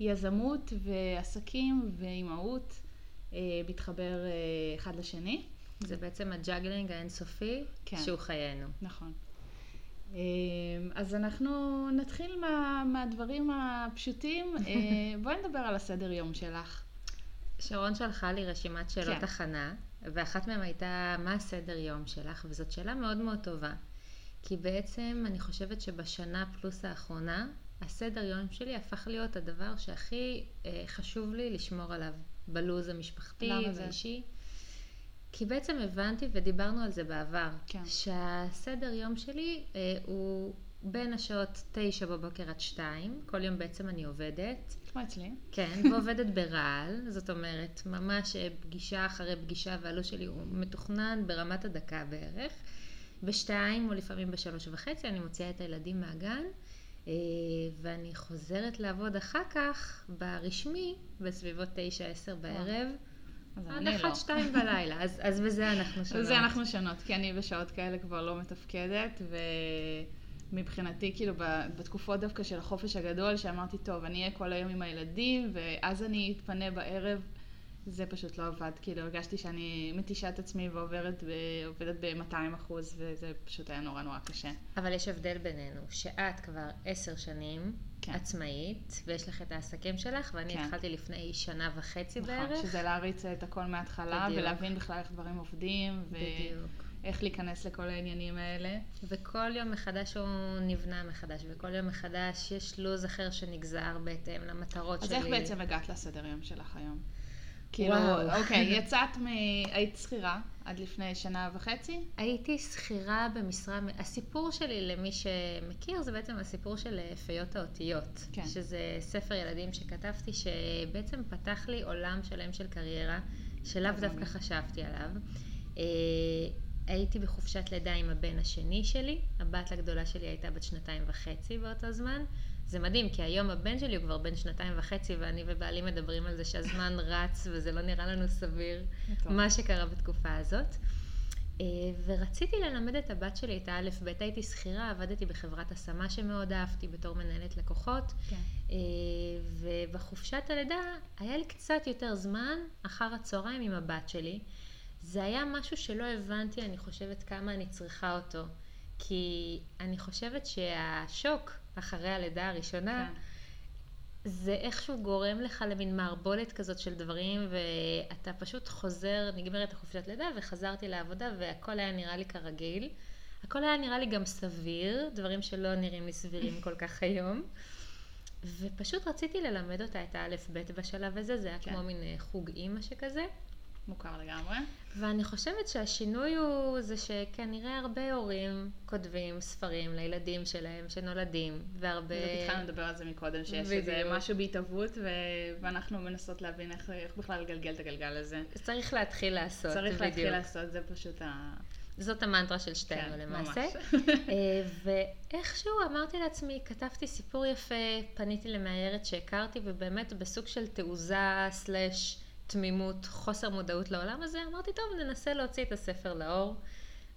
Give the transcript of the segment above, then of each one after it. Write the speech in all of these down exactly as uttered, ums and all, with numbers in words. יזמות ועסקים ואימהות מתחבר אחד לשני. זה בעצם הג'אגלינג האינסופי שהוא חיינו. נכון. אז אנחנו נתחיל מה, מהדברים הפשוטים. בואי נדבר על הסדר יום שלך. שרון שלחה לי רשימת שאלות כן. הכנה, ואחת מהם הייתה מה הסדר יום שלך, וזאת שאלה מאוד מאוד טובה. כי בעצם אני חושבת שבשנה פלוס האחרונה, הסדר יום שלי הפך להיות הדבר שהכי חשוב לי לשמור עליו בלוז המשפחתי ואישי. כי בעצם הבנתי ודיברנו על זה בעבר, כן. שהסדר יום שלי אה, הוא בין השעות תשע בבוקר עד שתיים, כל יום בעצם אני עובדת. כמו אצלי. כן, ועובדת ברעל, זאת אומרת, ממש פגישה אחרי פגישה, והלו"ז שלי הוא מתוכנן ברמת הדקה בערך. בשתיים או לפעמים בשלוש וחצי אני מוציאה את הילדים מהגן, אה, ואני חוזרת לעבוד אחר כך ברשמי בסביבות תשע עשר בערב. עד אחת, שתיים בלילה, אז בזה אנחנו שונות. בזה אנחנו שונות, כי אני בשעות כאלה כבר לא מתפקדת, ומבחינתי, כאילו, בתקופות דווקא של החופש הגדול, שאמרתי, טוב, אני אהיה כל היום עם הילדים, ואז אני אתפנה בערב, זה פשוט לא עבד, כאילו, הרגשתי שאני מתישה את עצמי ועוברת, ועובדת ב-מאתיים אחוז, וזה פשוט היה נורא נורא קשה. אבל יש הבדל בינינו, שאת כבר עשר שנים, עצמאית, ויש לך את העסקים שלך, ואני התחלתי לפני שנה וחצי בערך. שזה להריץ את הכל מההתחלה, ולהבין בכלל איך דברים עובדים, ואיך להיכנס לכל העניינים האלה. וכל יום מחדש הוא נבנה מחדש, וכל יום מחדש יש לוז אחר שנגזר בהתאם למטרות שלי. אז איך בעצם הגעת לסדר יום שלך היום? כאילו, אוקיי, יצאת מ... היית שכירה עד לפני שנה וחצי? הייתי שכירה במשרה... הסיפור שלי, למי שמכיר, זה בעצם הסיפור של פיות האותיות. כן. שזה ספר ילדים שכתבתי, שבעצם פתח לי עולם שלם של קריירה, שלאו דווקא חשבתי עליו. הייתי בחופשת לידה עם הבן השני שלי, הבת הגדולה שלי הייתה בת שנתיים וחצי באותו זמן, זה מדהים, כי היום הבן שלי הוא כבר בן שנתיים וחצי, ואני ובעלי מדברים על זה שהזמן רץ, וזה לא נראה לנו סביר מה שקרה בתקופה הזאת. ורציתי ללמד את הבת שלי את האלף בית, הייתי שכירה, עבדתי בחברת השמה שמאוד אהבתי בתור מנהלת לקוחות, ובחופשת הלידה היה לי קצת יותר זמן אחר הצהריים עם הבת שלי. זה היה משהו שלא הבנתי, אני חושבת כמה אני צריכה אותו, כי אני חושבת שהשוק אחרי הלידה הראשונה, זה איכשהו גורם לך למין מערבולת כזאת של דברים, ואתה פשוט חוזר, נגמרת החופשת לידה, וחזרתי לעבודה, והכל היה נראה לי כרגיל. הכל היה נראה לי גם סביר, דברים שלא נראים לי סבירים כל כך היום. ופשוט רציתי ללמד אותה את האלף בית בשלב הזה, זה היה כמו מין חוג אימא שכזה. מוכר לגמרי. ואני חושבת שהשינוי הוא זה שכנראה הרבה הורים כותבים ספרים לילדים שלהם שנולדים, והרבה... זאת התחלנו לדבר על זה מקודם, שיש איזה משהו בהתאבות, ואנחנו מנסות להבין איך בכלל לגלגל את הגלגל הזה. צריך להתחיל לעשות, בדיוק. צריך להתחיל לעשות, זה פשוט ה... זאת המנטרה של שתינו למעשה. ואיכשהו אמרתי לעצמי, כתבתי סיפור יפה, פניתי למאיירת שהכרתי, ובאמת בסוג של תעוזה סלש... תמימות, חוסר מודעות לעולם הזה, אמרתי, טוב, ננסה להוציא את הספר לאור,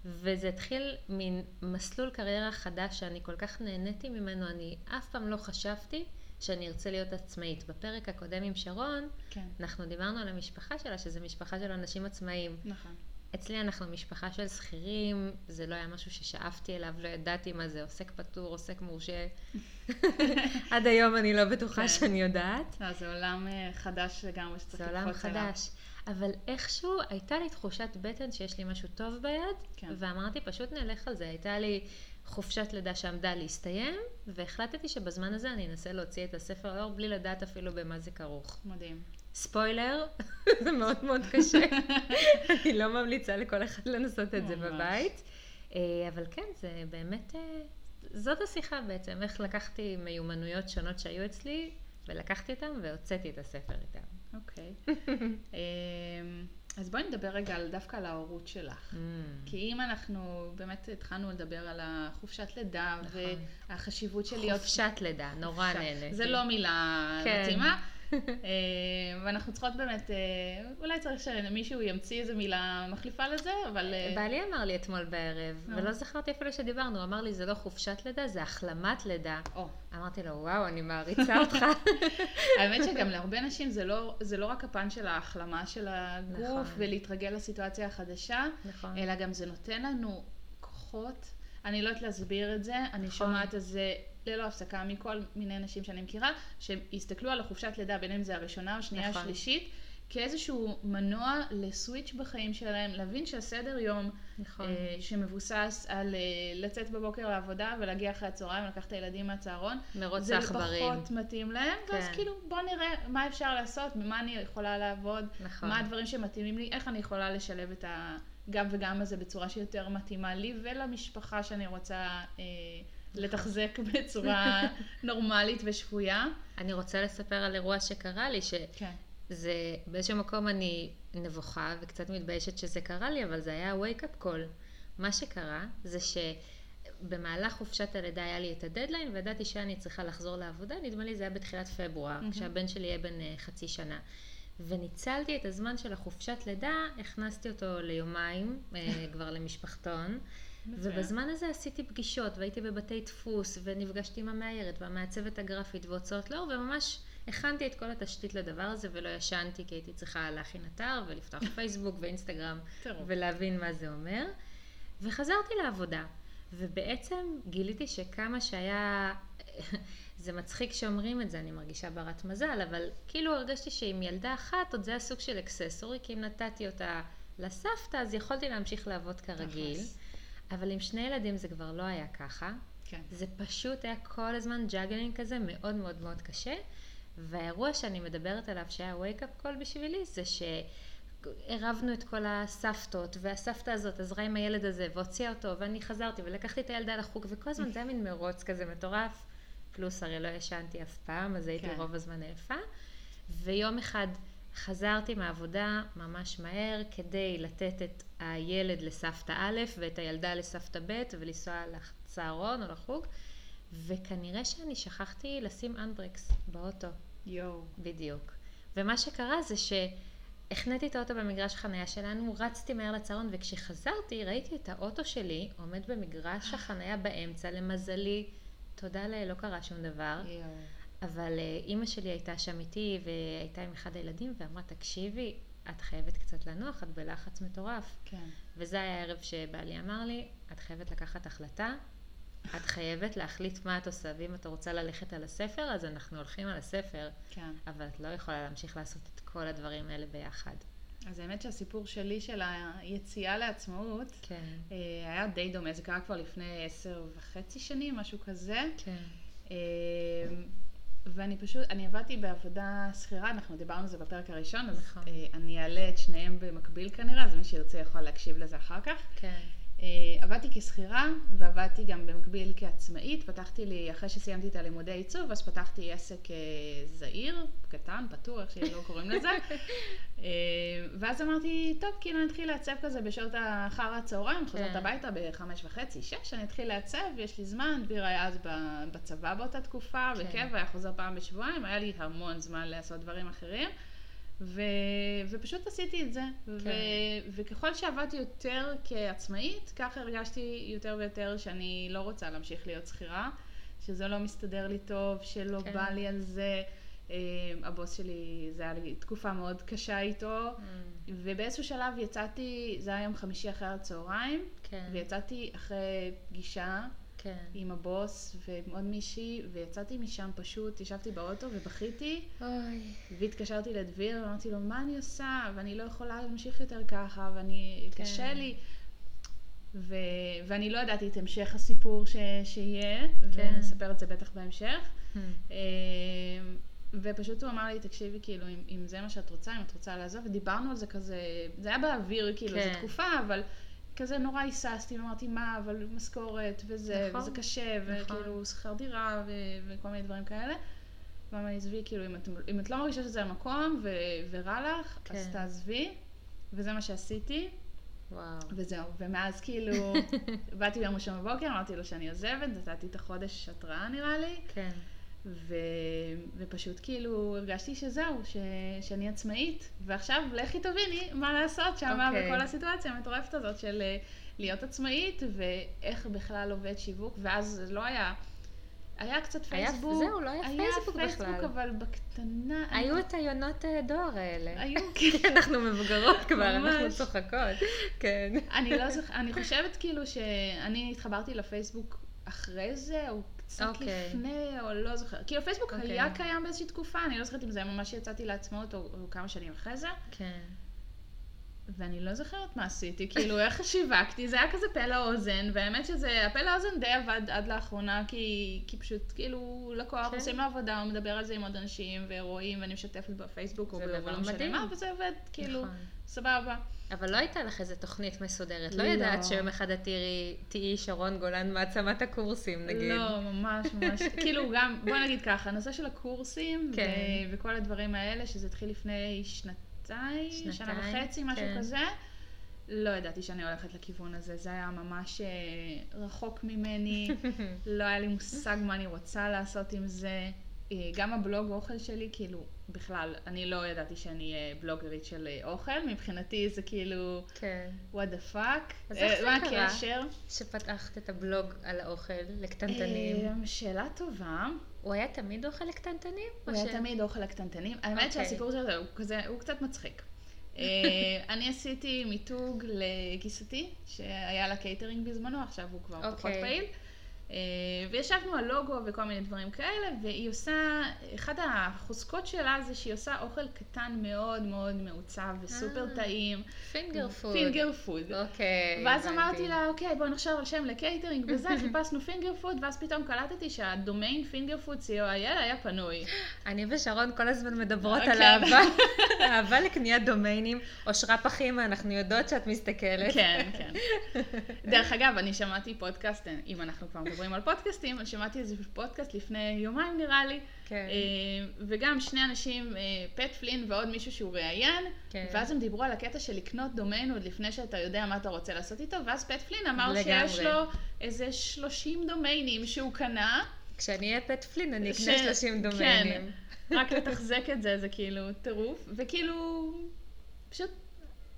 וזה התחיל מן מסלול קריירה חדש שאני כל כך נהניתי ממנו, אני אף פעם לא חשבתי שאני ארצה להיות עצמאית. בפרק הקודם עם שרון, כן. אנחנו דיברנו על המשפחה שלה, שזה משפחה של אנשים עצמאיים. נכון. אצלי אנחנו משפחה של שכירים, זה לא היה משהו ששאפתי אליו, לא ידעתי מה זה, עוסק פטור, עוסק מורשה. עד היום אני לא בטוחה שאני יודעת. לא, זה עולם חדש לגמרי שצריך לקפוץ אליו. זה עולם חדש, אבל איכשהו הייתה לי תחושת בטן שיש לי משהו טוב ביד, ואמרתי פשוט נלך על זה, הייתה לי חופשת לידה שעמדה להסתיים, והחלטתי שבזמן הזה אני אנסה להוציא את הספר לאור, בלי לדעת אפילו במה זה כרוך. מדהים. ספוילר, זה מאוד מאוד קשה, אני לא ממליצה לכל אחד לנסות את זה בבית, אבל כן, זה באמת, זאת השיחה בעצם, איך לקחתי מיומנויות שונות שהיו אצלי, ולקחתי אותם והוצאתי את הספר איתם. אוקיי, אז בואי נדבר רגע דווקא על ההורות שלך, כי אם אנחנו באמת התחלנו לדבר על החופשת לידה, והחשיבות של להיות... חופשת לידה, נורא נהנה. זה לא מילה מתאימה. ואנחנו צריכות באמת, אולי צריך שמישהו ימציא איזו מילה מחליפה לזה, אבל... בעלי אמר לי אתמול בערב, ולא זכרתי אפילו שדיברנו, הוא אמר לי, זה לא חופשת לידה, זה החלמת לידה. אמרתי לו, וואו, אני מעריצה אותך. האמת שגם להרבה נשים זה לא רק הפן של ההחלמה של הגוף, ולהתרגל לסיטואציה החדשה, אלא גם זה נותן לנו כוחות, אני לא יודעת להסביר את זה, אני שומעת את זה, ללא הפסקה מכל מיני נשים שאני מכירה, שהסתכלו על החופשת לידה, בין אם זה הראשונה או שנייה השלישית, כאיזשהו מנוע לסוויץ' בחיים שלהם, להבין שהסדר יום שמבוסס על לצאת בבוקר לעבודה ולהגיע אחרי הצהריים, לקח את הילדים מהצהרון, זה לפחות מתאים להם, ואז כאילו בוא נראה מה אפשר לעשות, ממה אני יכולה לעבוד, מה הדברים שמתאימים לי, איך אני יכולה לשלב את הגם וגם הזה בצורה שיותר מתאימה לי ולמשפחה שאני רוצה לתחזק בצורה נורמלית ושפויה. אני רוצה לספר על אירוע שקרה לי, שזה באיזשהו מקום אני נבוכה וקצת מתביישת שזה קרה לי, אבל זה היה wake-up call. מה שקרה זה שבמהלך חופשת הלידה היה לי את הדדליין, וידעתי שאני צריכה לחזור לעבודה, נדמה לי זה היה בתחילת פברואר, כשהבן שלי יהיה בן חצי שנה. וניצלתי את הזמן של החופשת לידה, הכנסתי אותו ליומיים, כבר למשפחתון, ובזמן הזה עשיתי פגישות, והייתי בבתי דפוס, ונפגשתי עם המאיירת והמעצבת הגרפית והוצאות לאור, וממש הכנתי את כל התשתית לדבר הזה, ולא ישנתי, כי הייתי צריכה להכין אתר, ולפתוח פייסבוק ואינסטגרם, ולהבין מה זה אומר. וחזרתי לעבודה, ובעצם גיליתי שכמה שהיה... זה מצחיק שאומרים את זה, אני מרגישה ברת מזל, אבל כאילו הרגשתי שעם ילדה אחת, עוד זה הסוג של אקססורי, כי אם נתתי אותה לסבתא, אז יכולתי להמשיך לעבוד כרגיל. אבל עם שני ילדים זה כבר לא היה ככה. כן. זה פשוט היה כל הזמן ג'אגלינג כזה מאוד מאוד מאוד קשה. והאירוע שאני מדברת עליו שהיה wake-up call בשבילי זה שערבנו את כל הסבתות והסבתא הזאת עזרה עם הילד הזה והוציאה אותו ואני חזרתי ולקחתי את הילדה לחוג וכל הזמן זה היה מין מרוץ כזה מטורף. פלוס הרי לא ישנתי אף פעם אז הייתי כן. רוב הזמן עייפה. ויום אחד חזרתי מהעבודה ממש מהר כדי לתת את הילד לסבתא א' ואת הילדה לסבתא ב' ולנסוע לצהרון או לחוג, וכנראה שאני שכחתי לשים אנדרקס באוטו. יו. בדיוק. ומה שקרה זה שהכנתי את האוטו במגרש חניה שלנו, רצתי מהר לצהרון, וכשחזרתי ראיתי את האוטו שלי עומד במגרש החניה באמצע, למזלי, תודה לה, לא קרה שום דבר. יו. אבל אימא שלי הייתה שם איתי והייתה עם אחד הילדים ואמרה, תקשיבי, את חייבת קצת לנוח, את בלחץ מטורף. כן. וזה היה הערב שבעלי אמר לי, את חייבת לקחת החלטה, את חייבת להחליט מה את עושה, ואם אתה רוצה ללכת על הספר, אז אנחנו הולכים על הספר, כן. אבל את לא יכולה להמשיך לעשות את כל הדברים האלה ביחד. אז האמת שהסיפור שלי של היציאה לעצמאות, כן. היה די דומה, זה קרה כבר לפני עשר וחצי שנים, משהו כזה. כן. ואני פשוט, אני עבדתי בעבודה שכירה, אנחנו דיברנו על זה בפרק הראשון, אז אני אעלה את שניהם במקביל כנראה, אז מי שירצה יכול להקשיב לזה אחר כך. עבדתי כשכירה, ועבדתי גם במקביל כעצמאית, פתחתי לי, אחרי שסיימתי את הלימודי עיצוב, אז פתחתי עסק זעיר, קטן, פתוח, איך שלא קוראים לזה, ואז אמרתי, טוב, כאילו אני אתחיל לעצב כזה בשעות אחר הצהריים, חוזרת הביתה בחמש וחצי, שש, אני אתחיל לעצב, יש לי זמן, דביר היה אז בצבא באותה תקופה, בקבע, חוזר פעם בשבועיים, היה לי המון זמן לעשות דברים אחרים, ו... ופשוט עשיתי את זה, כן. ו... וככל שעבדתי יותר כעצמאית, כך הרגשתי יותר ויותר שאני לא רוצה להמשיך להיות שכירה, שזה לא מסתדר לי טוב, שלא כן. בא לי על זה, הבוס שלי, זה היה לי תקופה מאוד קשה איתו, mm. ובאיזשהו שלב יצאתי, זה היה יום חמישי אחרי הצהריים, כן. ויצאתי אחרי פגישה, כן. עם הבוס ועוד מישהי, ויצאתי משם פשוט, ישבתי באוטו ובכיתי, אוי. והתקשרתי לדביר, ואמרתי לו, מה אני עושה? ואני לא יכולה להמשיך יותר ככה, ואני, כן. קשה לי. ו... ואני לא ידעתי את המשך הסיפור ש... שיהיה, כן. ונספר את זה בטח בהמשך. Hmm. ופשוט הוא אמר לי, תקשיבי, כאילו, אם, אם זה מה שאת רוצה, אם את רוצה לעזוב, ודיברנו על זה כזה, זה היה באוויר, כאילו, כן. זו תקופה, אבל... כזה נורא היססתי, אמרתי מה, אבל משכורת וזה, נכון, וזה קשה, נכון. וכאילו שכר דירה ו- וכל מיני דברים כאלה. ואמא לי, עזבי, כאילו, אם את, אם את לא מרגישה שזה המקום ו- ורע לך, כן. אז תעזבי, וזה מה שעשיתי. וואו. וזהו, ומאז כאילו, באתי ביום ראשון בבוקר, אמרתי לו שאני עוזבת, נתתי את החודש התראה נראה לי. כן. ו... ופשוט כאילו הרגשתי שזהו, ש... שאני עצמאית, ועכשיו לכי תביני מה לעשות שם okay. בכל הסיטואציה המטורפת הזאת של להיות עצמאית, ואיך בכלל עובד שיווק, ואז לא היה... היה קצת פייסבוק, זהו, לא היה פייסבוק בכלל. היה פייסבוק, אבל בקטנה... היו את היונות דואר האלה. היו, כן. אנחנו מבוגרות כבר, אנחנו צוחקות. כן. אני לא זוכרת, אני חושבת כאילו שאני התחברתי לפייסבוק אחרי זה, או קצת לפני, או לא זוכרת. כאילו פייסבוק היה קיים באיזושהי תקופה, אני לא זוכרת אם זה ממש יצאתי לעצמאות, או כמה שנים אחרי זה. כן. ואני לא זוכרת מה עשיתי, כאילו איך שיווקתי, זה היה כזה פה לאוזן, והאמת שזה, הפה לאוזן די עבד עד לאחרונה, כי, כי פשוט כאילו לקוח, עושים לו עבודה, הוא מדבר על זה עם עוד אנשים, ורואים, ואני משתפת בפייסבוק, או בעולם שלמה, וזה עובד, כאילו, סבבה. אבל לא הייתה לך איזו תוכנית מסודרת, לא ידעת שיום אחד תהיי שרון גולן מעצמת הקורסים, נגיד. לא, ממש, ממש, כאילו גם, בוא נגיד ככה, הנושא של הקורסים, וכל הדברים האלה, שזה התחיל לפני שנתיים, שנתיים, שנה וחצי, משהו כזה. לא ידעתי שאני הולכת לכיוון הזה, זה היה ממש רחוק ממני, לא היה לי מושג מה אני רוצה לעשות עם זה. גם הבלוג אוכל שלי, כאילו, בכלל, אני לא ידעתי שאני בלוגרית של אוכל, מבחינתי זה כאילו, what the fuck, מה הקשר? שפתחת את הבלוג על האוכל לקטנטנים. שאלה טובה. הוא היה תמיד אוכל לקטנטנים? הוא היה תמיד אוכל לקטנטנים. האמת שהסיפור של זה הוא קצת מצחיק. אני עשיתי מיתוג לגיסתי, שהיה לה קייטרינג בזמנו, עכשיו הוא כבר פחות פעיל. וישבנו על לוגו וכל מיני דברים כאלה, והיא עושה, אחת החוזקות שלה זה שהיא עושה אוכל קטן מאוד מאוד מעוצב וסופר טעים. פינגר פוד. פינגר פוד. אוקיי. ואז אמרתי לה, אוקיי, בואו נחשב על שם לקייטרינג וזה, חיפשנו פינגר פוד, ואז פתאום קלטתי שהדומיין פינגר פוד סי או אייל היה פנוי. אני ושרון כל הזמן מדברות על אהבה, אהבה לקניית דומיינים, או שרה פחימה, אנחנו יודעות שאת מסתכלת. כן, כן. דרך אגב, אני שמעתי פודקאסט, אם אנחנו פעם מדברים על פודקאסטים, שמעתי איזה פודקאסט לפני יומיים נראה לי, וגם שני אנשים, פט פלין ועוד מישהו שהוא ראיין, ואז הם דיברו על הקטע של לקנות דומיין עוד לפני שאתה יודע מה אתה רוצה לעשות איתו, ואז פט פלין אמר שיש לו איזה שלושים דומיינים שהוא קנה. כשאני אהיה פט פלין אני אקנה שלושים דומיינים. רק לתחזק את זה, זה כאילו טירוף, וכאילו פשוט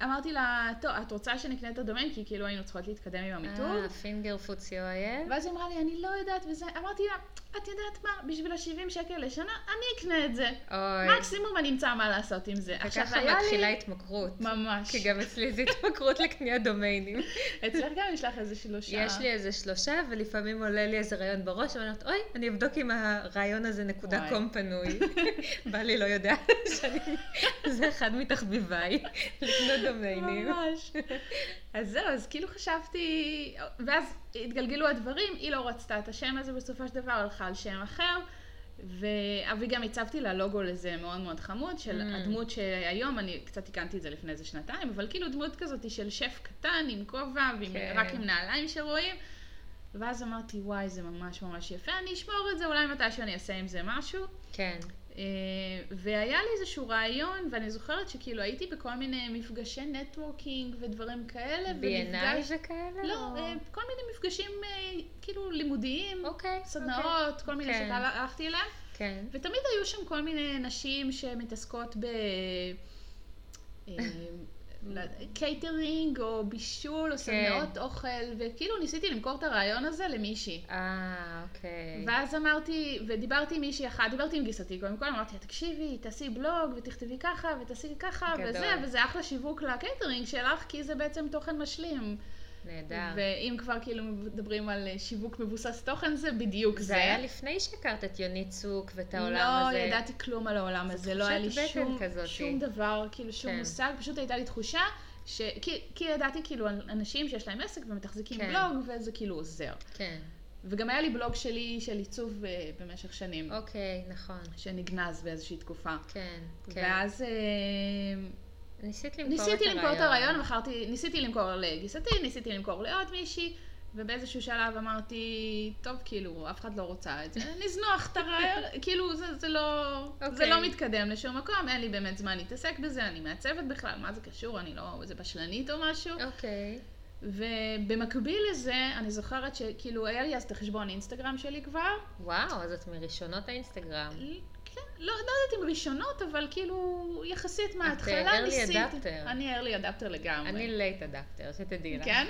אמרתי לה, טוב, את רוצה שנקנה את הדומיין? כי כאילו היינו צריכות להתקדם עם המיתוג. אה, פינגר פוציו אייל. ואז היא אמרה לי, אני לא יודעת וזה. אמרתי לה, את יודעת מה? בשביל ה-שבעים שקל לשנה, אני אקנה את זה. אוי. מקסימום אני אמצא מה לעשות עם זה. וככה מתחילה התמכרות. ממש. כי גם אצלי זה התמכרות לקניית דומיינים. אצלך גם יש לך איזה שלושה. יש לי איזה שלושה, ולפעמים עולה לי איזה רעיון בראש, ואני אומרת, אוי, אני אבדוק אם הרעיון הזה נקודה קום פנוי. בא לי לא יודע שאני... זה אחד מתחביביי. לקנות דומיינים. ממש. אז זהו, אז כאילו חשבתי, ואז התגלגלו הדברים, היא לא רצתה את השם הזה בסופו של דבר, הלכה על שם אחר, ואבי גם הצבתי לה לוגו לזה מאוד מאוד חמוד, של mm. הדמות שהיום, אני קצת תיקנתי את זה לפני איזה שנתיים, אבל כאילו דמות כזאת של שף קטן עם כובע, כן. רק עם נעליים שרואים, ואז אמרתי, וואי, זה ממש ממש יפה, אני אשמור את זה, אולי מתי שאני אעשה עם זה משהו. כן. והיה לי איזשהו רעיון, ואני זוכרת שכאילו הייתי בכל מיני מפגשי נטוורקינג ודברים כאלה. בי אן איי וכאלה? לא, כל מיני מפגשים כאילו לימודיים, סדנאות, כל מיני שהלכתי אליהם. ותמיד היו שם כל מיני נשים שמתעסקות ב... קייטרינג או בישול או סדנאות אוכל, וכאילו ניסיתי למכור את הרעיון הזה למישהי. אה, אוקיי. ואז אמרתי, ודיברתי עם מישהי אחת, דיברתי עם גיסתי, קודם כל אמרתי, תקשיבי, תעשי בלוג ותכתבי ככה ותעשי ככה וזה, וזה אחלה שיווק לקייטרינג שלך, כי זה בעצם תוכן משלים. נהדר. ואם כבר כאילו מדברים על שיווק מבוסס תוכן, זה בדיוק זה. זה היה לפני שהכרת את יוני צוק ואת העולם הזה. לא ידעתי כלום על העולם הזה, לא היה לי שום דבר, כאילו שום מושג, פשוט הייתה לי תחושה, כי ידעתי כאילו אנשים שיש להם עסק ומתחזיקים בלוג וזה כאילו עוזר. כן. וגם היה לי בלוג שלי של עיצוב במשך שנים. אוקיי, נכון. שנגנז באיזושהי תקופה. כן, כן. ואז... ניסיתי למכור את הרעיון, ניסיתי למכור לגיסתי, ניסיתי למכור לעוד מישהי, ובאיזשהו שלב אמרתי, טוב, כאילו, אף אחד לא רוצה את זה, נזנוח את הרעיון, כאילו, זה לא מתקדם לשום מקום, אין לי באמת זמן להתעסק בזה, אני מעצבת בכלל, מה זה קשור, אני לא, זה בשלנית או משהו. אוקיי. ובמקביל לזה, אני זוכרת שכאילו, היה לי אז את החשבון אינסטגרם שלי כבר. וואו, אז את מראשונות האינסטגרם. כן, לא יודעת אם ראשונות, אבל כאילו, יחסית מההתחלה ניסית. את early adapter. אני early adapter לגמרי. אני late adapter, שתדעי לך. כן?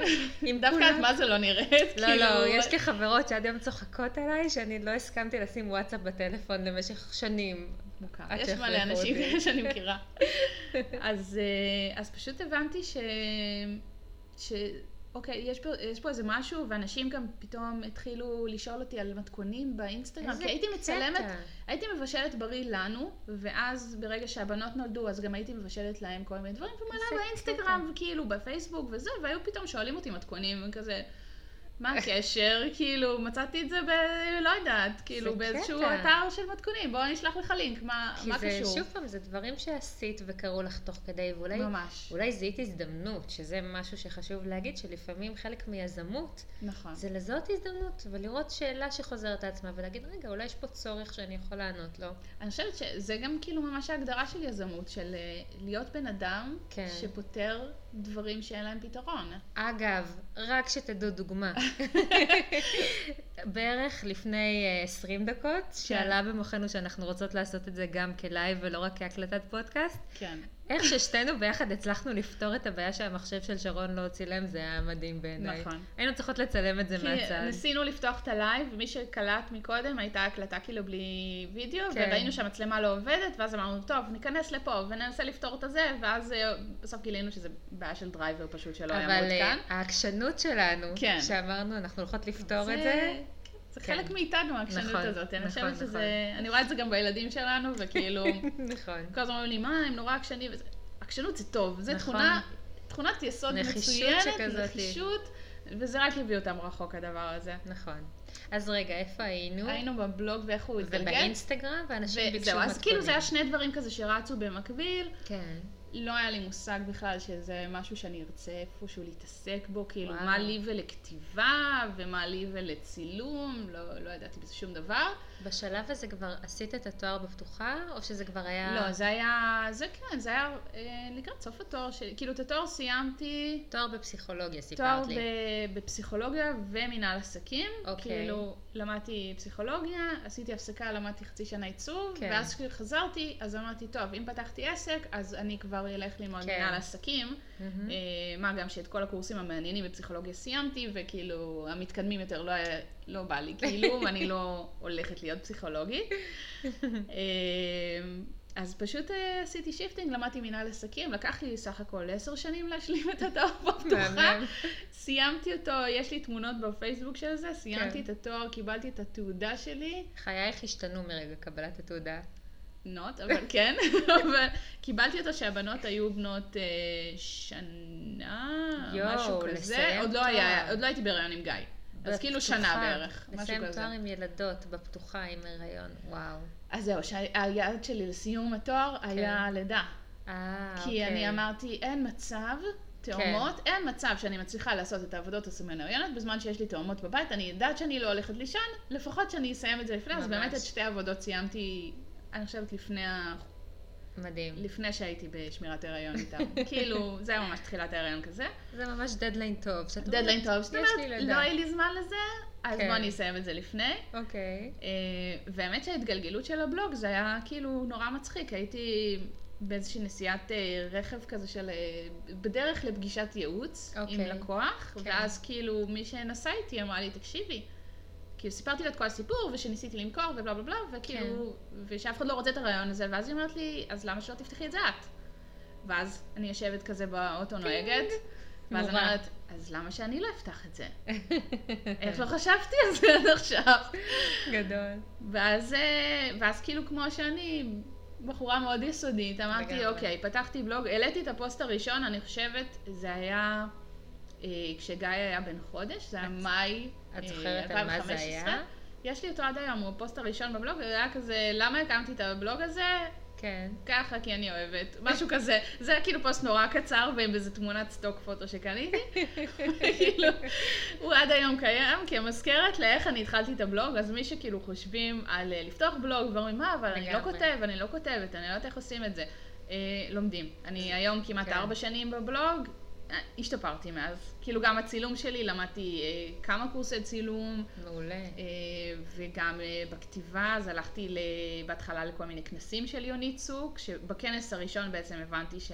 דווקא את מה זה לא נראית. לא, לא, יש לי חברות שעד יום צוחקות עליי, שאני לא הסכמתי לשים וואטסאפ בטלפון למשך שנים. מוכר. יש מלא אנשים שאני מכירה. אז פשוט הבנתי ש... שאוקיי, יש פה, יש פה איזה משהו, ואנשים גם פתאום התחילו לשאול אותי על מתכונים באינסטגרם, כי הייתי מצלמת, הייתי מבשלת בריא לנו, ואז ברגע שהבנות נולדו, אז גם הייתי מבשלת להם כל מיני דברים, ומלא באינסטגרם, וכאילו בפייסבוק וזה, והיו פתאום שואלים אותי מתכונים, וכזה, מה הקשר? כאילו, מצאתי את זה ב... לא יודעת, כאילו, באיזשהו אתר של מתכונים, בואו נשלח לך לינק, מה, מה קשור? כי זה, שוב פעם, זה דברים שעשית וקראו לך תוך כדי, ואולי, אולי זהית הזדמנות, שזה משהו שחשוב להגיד, שלפעמים חלק מיזמות, נכון. זה לזאת הזדמנות, ולראות שאלה שחוזרת לעצמה, ולהגיד, רגע, אולי יש פה צורך שאני יכול לענות לו. אני חושבת שזה גם כאילו ממש ההגדרה של יזמות, של להיות בן אדם כן. שפותר דברים שאין להם פתרון. אגב, רק שתדעו דוגמה. בערך לפני עשרים דקות, שעלה במוחנו שאנחנו רוצות לעשות את זה גם כלייב ולא רק כהקלטת פודקאסט. כן. איך ששתינו ביחד הצלחנו לפתור את הבעיה שהמחשב של שרון לא צילם, זה היה מדהים בעיניי. נכון. היינו צריכות לצלם את זה מהצד. ניסינו לפתוח את הלייב, ומי שקלט מקודם הייתה הקלטה כאילו בלי וידאו, וראינו שהמצלמה לא עובדת, ואז אמרנו, טוב, ניכנס לפה וננסה לפתור את זה, ואז בסוף גילינו שזה בעיה של דרייבר פשוט שלא היה מעודכן. אבל העקשנות שלנו, שאמרנו, אנחנו הולכות לפתור את זה, זה חלק מאיתנו, ההקשנות הזאת. אני חושבת שזה, אני רואה את זה גם בילדים שלנו, וכאילו, כל הזמן אומרים לי, מה, הם נורא עקשני, עקשנות זה טוב, זה תכונת יסוד מצוינת, נחישות, וזה רק הביא אותם רחוק הדבר הזה. נכון. אז רגע, איפה היינו? היינו בבלוג ואיך הוא התגלגל. ובאינסטגרם, ואנשים ביקשו מתכונים. אז כאילו זה היה שני דברים כזה שרצו במקביל. כן. לא היה לי מושג בכלל שזה משהו שאני ארצה איפשהו להתעסק בו, כאילו וואו. מה לי ולכתיבה ומה לי ולצילום, לא, לא ידעתי בזה שום דבר. בשלב הזה כבר עשית את התואר בפתוחה או שזה כבר היה... לא, זה היה, זה כן, זה היה אה, לקראת סוף התואר, ש... כאילו את התואר סיימתי... תואר בפסיכולוגיה סיפרת לי. תואר ב... בפסיכולוגיה ומנהל עסקים, אוקיי. כאילו למדתי פסיכולוגיה, עשיתי הפסקה, למדתי חצי שנה עיצוב, כן. ואז כשחזרתי אז אמרתי טוב, אם פתחתי עסק אז אני כבר... ילך ללמוד מנהל עסקים, מה גם שאת כל הקורסים המעניינים בפסיכולוגיה סיימתי, וכאילו המתקדמים יותר לא בא לי, כאילו, ואני לא הולכת להיות פסיכולוגית. אז פשוט עשיתי שיפטינג, למדתי מנהל עסקים, לקח לי סך הכל עשר שנים להשלים את התואר בפתוחה, סיימתי אותו, יש לי תמונות בפייסבוק של זה, סיימתי את התואר, קיבלתי את התעודה שלי. חייך השתנו מרגע קבלת התעודה. בנות, אבל כן, אבל קיבלתי אותו שהבנות היו בנות שנה, משהו כזה, עוד לא הייתי בהיריון עם גיא, אז כאילו שנה בערך, משהו כזה. לסיים תואר עם ילדות בפתוחה עם הריון, וואו. אז זהו, שהיעד שלי לסיום התואר היה לידה, כי אני אמרתי אין מצב, תאומות, אין מצב שאני מצליחה לעשות את העבודות הסמן ההריונות, בזמן שיש לי תאומות בבית, אני יודעת שאני לא הולכת לישון, לפחות שאני אסיים את זה לפני, אז באמת את שתי העבודות סיימתי, אני חושבת לפני ה... מדהים. לפני שהייתי בשמירת הריון איתם. כאילו, זה היה ממש תחילת הריון כזה. זה ממש דדליין טוב. דדליין טוב, זאת אומרת, לא היה לי זמן לזה, אז בוא אני אסיים את זה לפני. אוקיי. והאמת שההתגלגלות של הבלוג זה היה כאילו נורא מצחיק. הייתי באיזושהי נסיעת רכב כזה של... בדרך לפגישת ייעוץ עם לקוח, ואז כאילו מי שנסע איתי אמרה לי, תקשיבי, כאילו סיפרתי לה את כל הסיפור, ושניסיתי למכור ובלה בלה בלה, וכאילו, ושאף אחד לא רוצה את הרעיון הזה, ואז היא אומרת לי, אז למה שלא תפתחי את זה את? ואז אני יושבת כזה באוטו נוהגת, ואז אני אומרת, אז למה שאני לא אפתח את זה? איך לא חשבתי על זה עד עכשיו? גדול. ואז, ואז כאילו כמו שאני בחורה מאוד יסודית, אמרתי, אוקיי, פתחתי בלוג, העליתי את הפוסט הראשון, אני חושבת, זה היה... כשגיא היה בן חודש, זה היה מאי אלפיים וחמש עשרה, יש לי אותו עד היום, הוא הפוסט הראשון בבלוג, הוא היה כזה, למה הקמתי את הבלוג הזה? כן. ככה, כי אני אוהבת, משהו כזה, זה היה כאילו פוסט נורא קצר, ועם איזו תמונת סטוק פוטו שקניתי, כאילו, הוא עד היום קיים, כי המזכרת לאיך אני התחלתי את הבלוג, אז מי שכאילו חושבים על לפתוח בלוג, ואומרים מה, אבל אני לא כותב, אני לא כותבת, אני לא יודעת איך עושים את זה, לומדים. אני היום כמעט ארבע שנים בבלוג, השתפרתי מאז, כאילו גם הצילום שלי, למדתי כמה קורסי צילום. מעולה. וגם בכתיבה, אז הלכתי בהתחלה לכל מיני כנסים של יוני צוק, שבכנס הראשון בעצם הבנתי ש...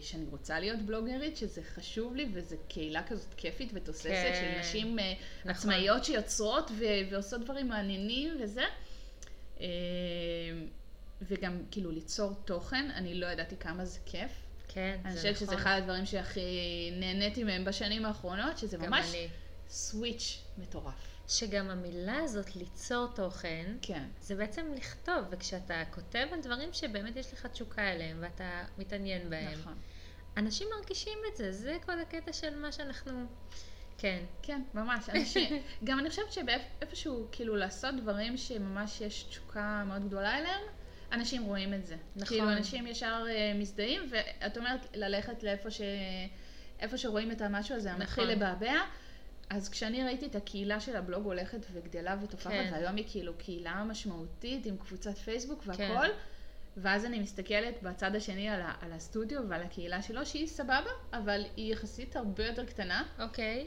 שאני רוצה להיות בלוגרית, שזה חשוב לי, וזו קהילה כזאת כיפית ותוססת, כן. של נשים נכון. עצמאיות שיוצרות ו- ועושות דברים מעניינים וזה. וגם כאילו ליצור תוכן, אני לא ידעתי כמה זה כיף. כן, אני חושבת נכון. שזה אחד הדברים שהכי נהניתי מהם בשנים האחרונות, שזה ממש אני. סוויץ' מטורף. שגם המילה הזאת, ליצור תוכן, כן. זה בעצם לכתוב, וכשאתה כותב על דברים שבאמת יש לך תשוקה אליהם, ואתה מתעניין בהם, נכון. אנשים מרגישים את זה, זה כל הקטע של מה שאנחנו... כן. כן, ממש. אנשים... גם אני חושבת שבאיפשהו, כאילו, לעשות דברים שממש יש תשוקה מאוד גדולה אליהם, אנשים רואים את זה. נכון. כאילו, אנשים ישר מזדהים, ואת אומרת, ללכת לאיפה ש... איפה שרואים את המשהו הזה, נכון. המתחיל לבעבע, אז כשאני ראיתי את הקהילה של הבלוג הולכת וגדלה ותופחת, כן. והיום היא כאילו קהילה משמעותית עם קבוצת פייסבוק והכל, כן. ואז אני מסתכלת בצד השני על, ה- על הסטודיו ועל הקהילה שלו, שהיא סבבה, אבל היא יחסית הרבה יותר קטנה. אוקיי.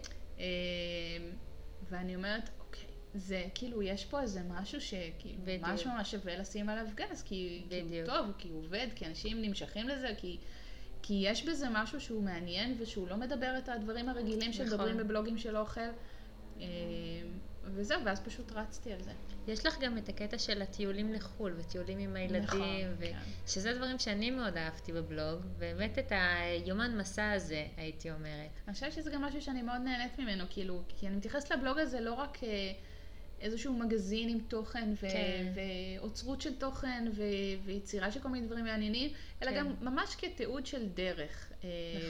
ואני אומרת, אוקיי, זה כאילו, יש פה איזה משהו שממש ממש שווה לשים עליו גז, כי הוא טוב, כי הוא עובד, כי אנשים נמשכים לזה, כי... כי יש בזה משהו שהוא מעניין, ושהוא לא מדבר את הדברים הרגילים שמדברים בבלוגים של אוכל. וזהו, ואז פשוט רצתי על זה. יש לך גם את הקטע של הטיולים לחול, וטיולים עם הילדים, שזה דברים שאני מאוד אהבתי בבלוג, באמת את היומן מסע הזה, הייתי אומרת. אני חושבת שזה גם משהו שאני מאוד נהנית ממנו, כאילו, כי אני מתייחסת לבלוג הזה לא רק איזשהו מגזין עם תוכן, ו- כן. ואוצרות של תוכן, ו- ויצירה של כל מיני דברים מעניינים, אלא כן. גם ממש כתיעוד של דרך. נכון.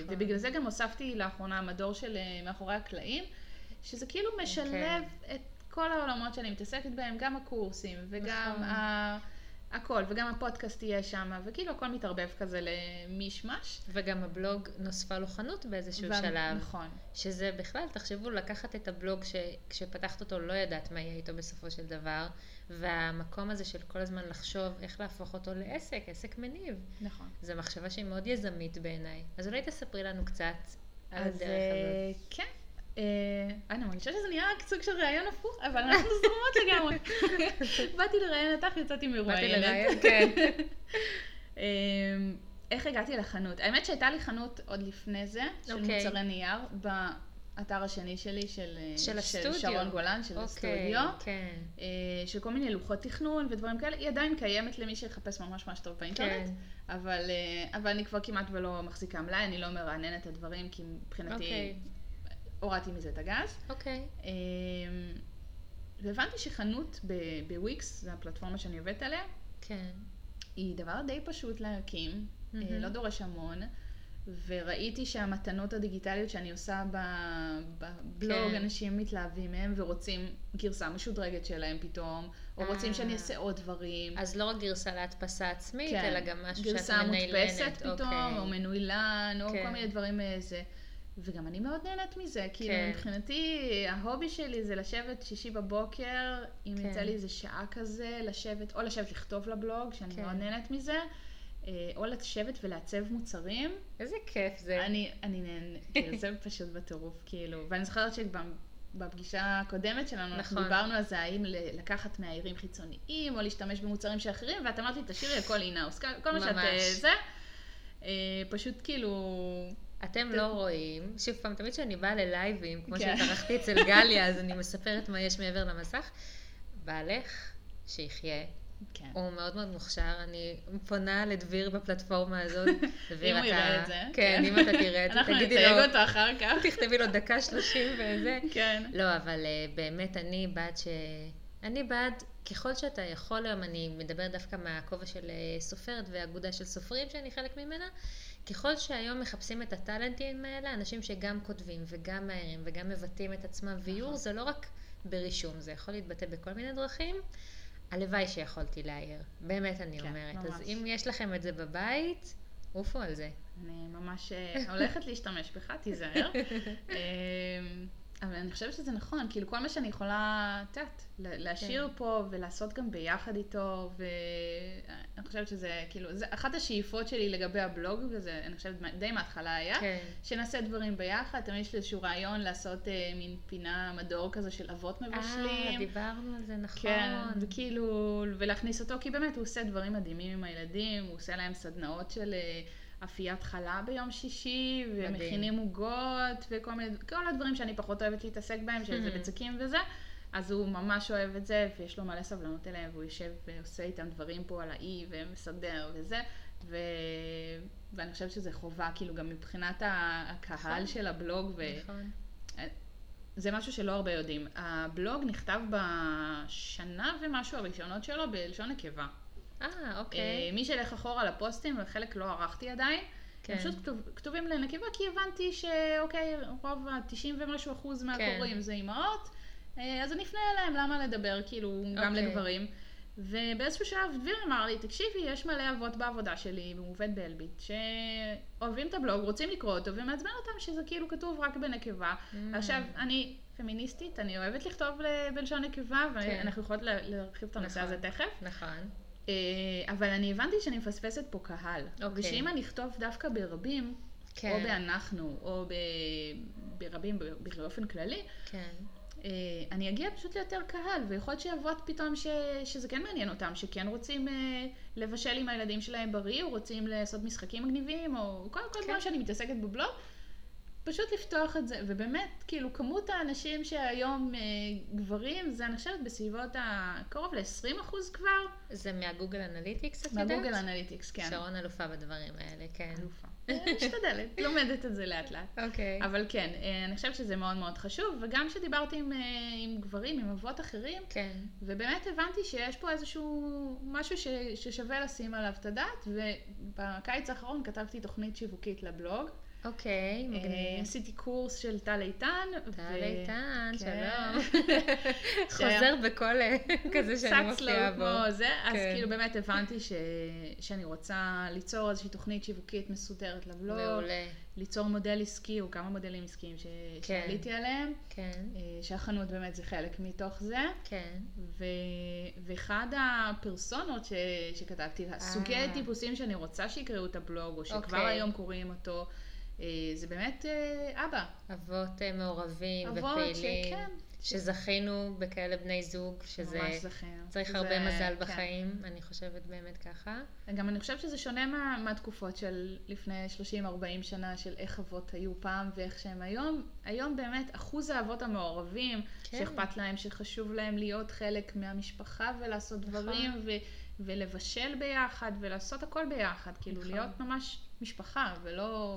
ובגלל זה גם הוספתי לאחרונה מדור של מאחורי הקלעים, שזה כאילו משלב כן. את כל העולמות שאני מתעסקת בהם, גם הקורסים, וגם נכון. ה- הכל, וגם הפודקאסט יהיה שם, וכאילו הכל מתערבב כזה למישמש. וגם הבלוג נוספה לו חנות באיזשהו ו... שלב. נכון. שזה בכלל, תחשבו, לקחת את הבלוג שכשפתחת אותו לא ידעת מה יהיה איתו בסופו של דבר, והמקום הזה של כל הזמן לחשוב איך להפוך אותו לעסק, עסק מניב. נכון. זו מחשבה שהיא מאוד יזמית בעיניי. אז אולי תספרי לנו קצת על הדרך הזאת. כן. אני מרגישה שזה נהיה סוג של רעיון הפוך, אבל אנחנו זרומות לגמרי. באתי לראיין אותך, יצאתי מרואיינת. איך הגעתי לחנות? האמת שהייתה לי חנות עוד לפני זה, של מוצרי נייר, באתר השני שלי, של שרון גולן, של הסטודיו, של כל מיני לוחות תכנון ודברים כאלה. היא עדיין קיימת למי שיחפש ממש ממש טוב באינטרנט, אבל אני כבר כמעט ולא מחזיקה מלאי, אני לא מרעננת את הדברים, כי מבחינתי... הורדתי מזה את הגז. אוקיי. Okay. והבנתי שחנות בוויקס, זו הפלטפורמה שאני עובדת עליה, כן. היא דבר די פשוט להקים, mm-hmm. לא דורש המון, וראיתי שהמתנות הדיגיטליות שאני עושה בבלוג, כן. אנשים מתלהבים מהם ורוצים גרסה משודרגת שלהם פתאום, או רוצים שאני אעשה עוד דברים. אז לא רק גרסה להדפסה עצמית, כן. אלא גם משהו שאת מניילנת. גרסה מודפסת פתאום, okay. או מנוילן, או כן. כל מיני דברים מאיזה. וגם אני מאוד נהנית מזה, כי כן. מבחינתי ההובי שלי זה לשבת שישי בבוקר, אם כן. יצא לי איזה שעה כזה, לשבת, או לשבת לכתוב לבלוג, שאני כן. מאוד נהנית מזה, או לשבת ולעצב מוצרים. איזה כיף זה. אני, אני נהנית, כאילו זה פשוט בטירוף, כאילו, ואני זוכרת שבפגישה הקודמת שלנו, נכון. דיברנו על זה, האם לקחת מהעירים חיצוניים, או להשתמש במוצרים שאחרים, ואת אמרת לי, תשאירי הכל אינהאוס, כל מה שאת זה, פשוט כאילו... אתם לא רואים, שוב פעם, תמיד שאני באה ללייבים, כמו שהתארחתי אצל גליה, אז אני מספרת מה יש מעבר למסך, בעלך שיחיה, הוא מאוד מאוד מוכשר, אני פונה לדביר בפלטפורמה הזאת, דביר אתה... אם הוא יראה את זה. כן, אם אתה תראה את זה, תגידי לו... אנחנו נתייג אותו אחר כך. תכתבי לו דקה שלושים וזה. כן. לא, אבל באמת אני בעד ש... אני בעד, ככל שאתה יכול, אני מדברת דווקא מהכובע של סופרת והאגודה של סופרים שאני חלק ממנה, ככל שהיום מחפשים את הטלנטים האלה, אנשים שגם כותבים וגם מהירים וגם מבטאים את עצמם, ואיור זה לא רק ברישום, זה יכול להתבטא בכל מיני דרכים. הלוואי שיכולתי להעיר, באמת אני כן, אומרת. ממש. אז אם יש לכם את זה בבית, אופו על זה. אני ממש הולכת להשתמש בך, תיזהר. אבל אני חושבת שזה נכון, כאילו כל מה שאני יכולה תת, להשאיר כן. פה ולעשות גם ביחד איתו, ואני חושבת שזה כאילו, זה אחת השאיפות שלי לגבי הבלוג, וזה אני חושבת די מההתחלה היה, כן. שנעשה דברים ביחד, תמיד יש לי איזשהו רעיון לעשות אה, מין פינה מדור כזה של אבות מבשלים. אה, דיברנו על זה, נכון. כן, וכאילו, ולהכניס אותו, כי באמת הוא עושה דברים מדהימים עם הילדים, הוא עושה להם סדנאות של... אה, אפיית חלה ביום שישי, ומכינים עוגות, וכל מיני, כל הדברים שאני פחות אוהבת להתעסק בהם, שזה בצקים וזה, אז הוא ממש אוהב את זה, ויש לו מלא סבלנות אליהם, והוא יושב ועושה איתם דברים פה על האי, ומסדר וזה, ו... ואני חושבת שזה חובה, כאילו גם מבחינת הקהל של הבלוג, ו... זה משהו שלא הרבה יודעים. הבלוג נכתב בשנה ומשהו הראשונות שלו, בלשון נקבה. אה, אוקיי. מי שלך אחורה לפוסטים, וחלק לא ערכתי עדיין, הם פשוט כתובים לנקבה, כי הבנתי שאוקיי, רוב ה-תשעים ומשהו אחוז מהקוראים זה אימהות, אז אני אפנה אליהם, למה לדבר, כאילו, גם לגברים. ובאיזשהו שלב דביר אמר לי, תקשיבי, יש מלא אבות בעבודה שלי, במובד באלביט, שאוהבים את הבלוג, רוצים לקרוא אותו, ומעצבן אותם שזה כאילו כתוב רק בנקבה. עכשיו, אני פמיניסטית, אני אוהבת לכתוב בלשון נקבה, ואנחנו יכולות להרחיב את הנושא הזה תכף. נכון. אבל אני הבנתי שאני מפספסת פה קהל. ושאם אני אכתוב דווקא ברבים, או באנחנו, או ברבים באופן כללי, אני אגיע פשוט ליותר קהל, ויכול שיעבוד פתאום שזה כן מעניין אותם, שכן רוצים לבשל עם הילדים שלהם בריא, או רוצים לעשות משחקים מגניבים, או כל דבר שאני מתעסקת בבלוג, פשוט לפתוח את זה, ובאמת, כאילו, כמות האנשים שהיום אה, גברים, זה נחשבת בסביבות הקרוב ל-עשרים אחוז כבר. זה מהגוגל אנליטיקס, את יודעת? מהגוגל אנליטיקס, כן. שרון אלופה בדברים האלה, כן. אלופה. משתדלת, לומדת את זה לאט לאט. אוקיי. Okay. אבל כן, אה, אני חושבת שזה מאוד מאוד חשוב, וגם שדיברתי עם, אה, עם גברים, עם אבות אחרים, כן. ובאמת הבנתי שיש פה איזשהו משהו ש, ששווה לשים עליו את הדעת, ובקיץ האחרון כתבתי תוכנית שיווקית לבלוג, אוקיי, מגניב. עשיתי קורס של טל איתן. טל איתן, שלום. חוזר בכל כזה שאני מופיעה בו. אז כאילו באמת הבנתי שאני רוצה ליצור איזושהי תוכנית שיווקית מסודרת לבלוג. מעולה. ליצור מודל עסקי או כמה מודלים עסקיים שעליתי עליהם. כן. שהחנות באמת זה חלק מתוך זה. כן. ואחד הפרסונות שכתבתי, סוגי טיפוסים שאני רוצה שיקראו את הבלוג או שכבר היום קוראים אותו. זה באמת אבא. אבות מעורבים ופעילים, שזכינו בכאלה בני זוג, שזה צריך הרבה מזל בחיים, אני חושבת באמת ככה. גם אני חושבת שזה שונה מהתקופות של לפני שלושים ארבעים שנה, של איך אבות היו פעם ואיך שהם היום. היום באמת אחוז האבות המעורבים, שאכפת להם, שחשוב להם להיות חלק מהמשפחה ולעשות דברים, ולבשל ביחד ולעשות הכל ביחד, כאילו להיות ממש... משפחה, ולא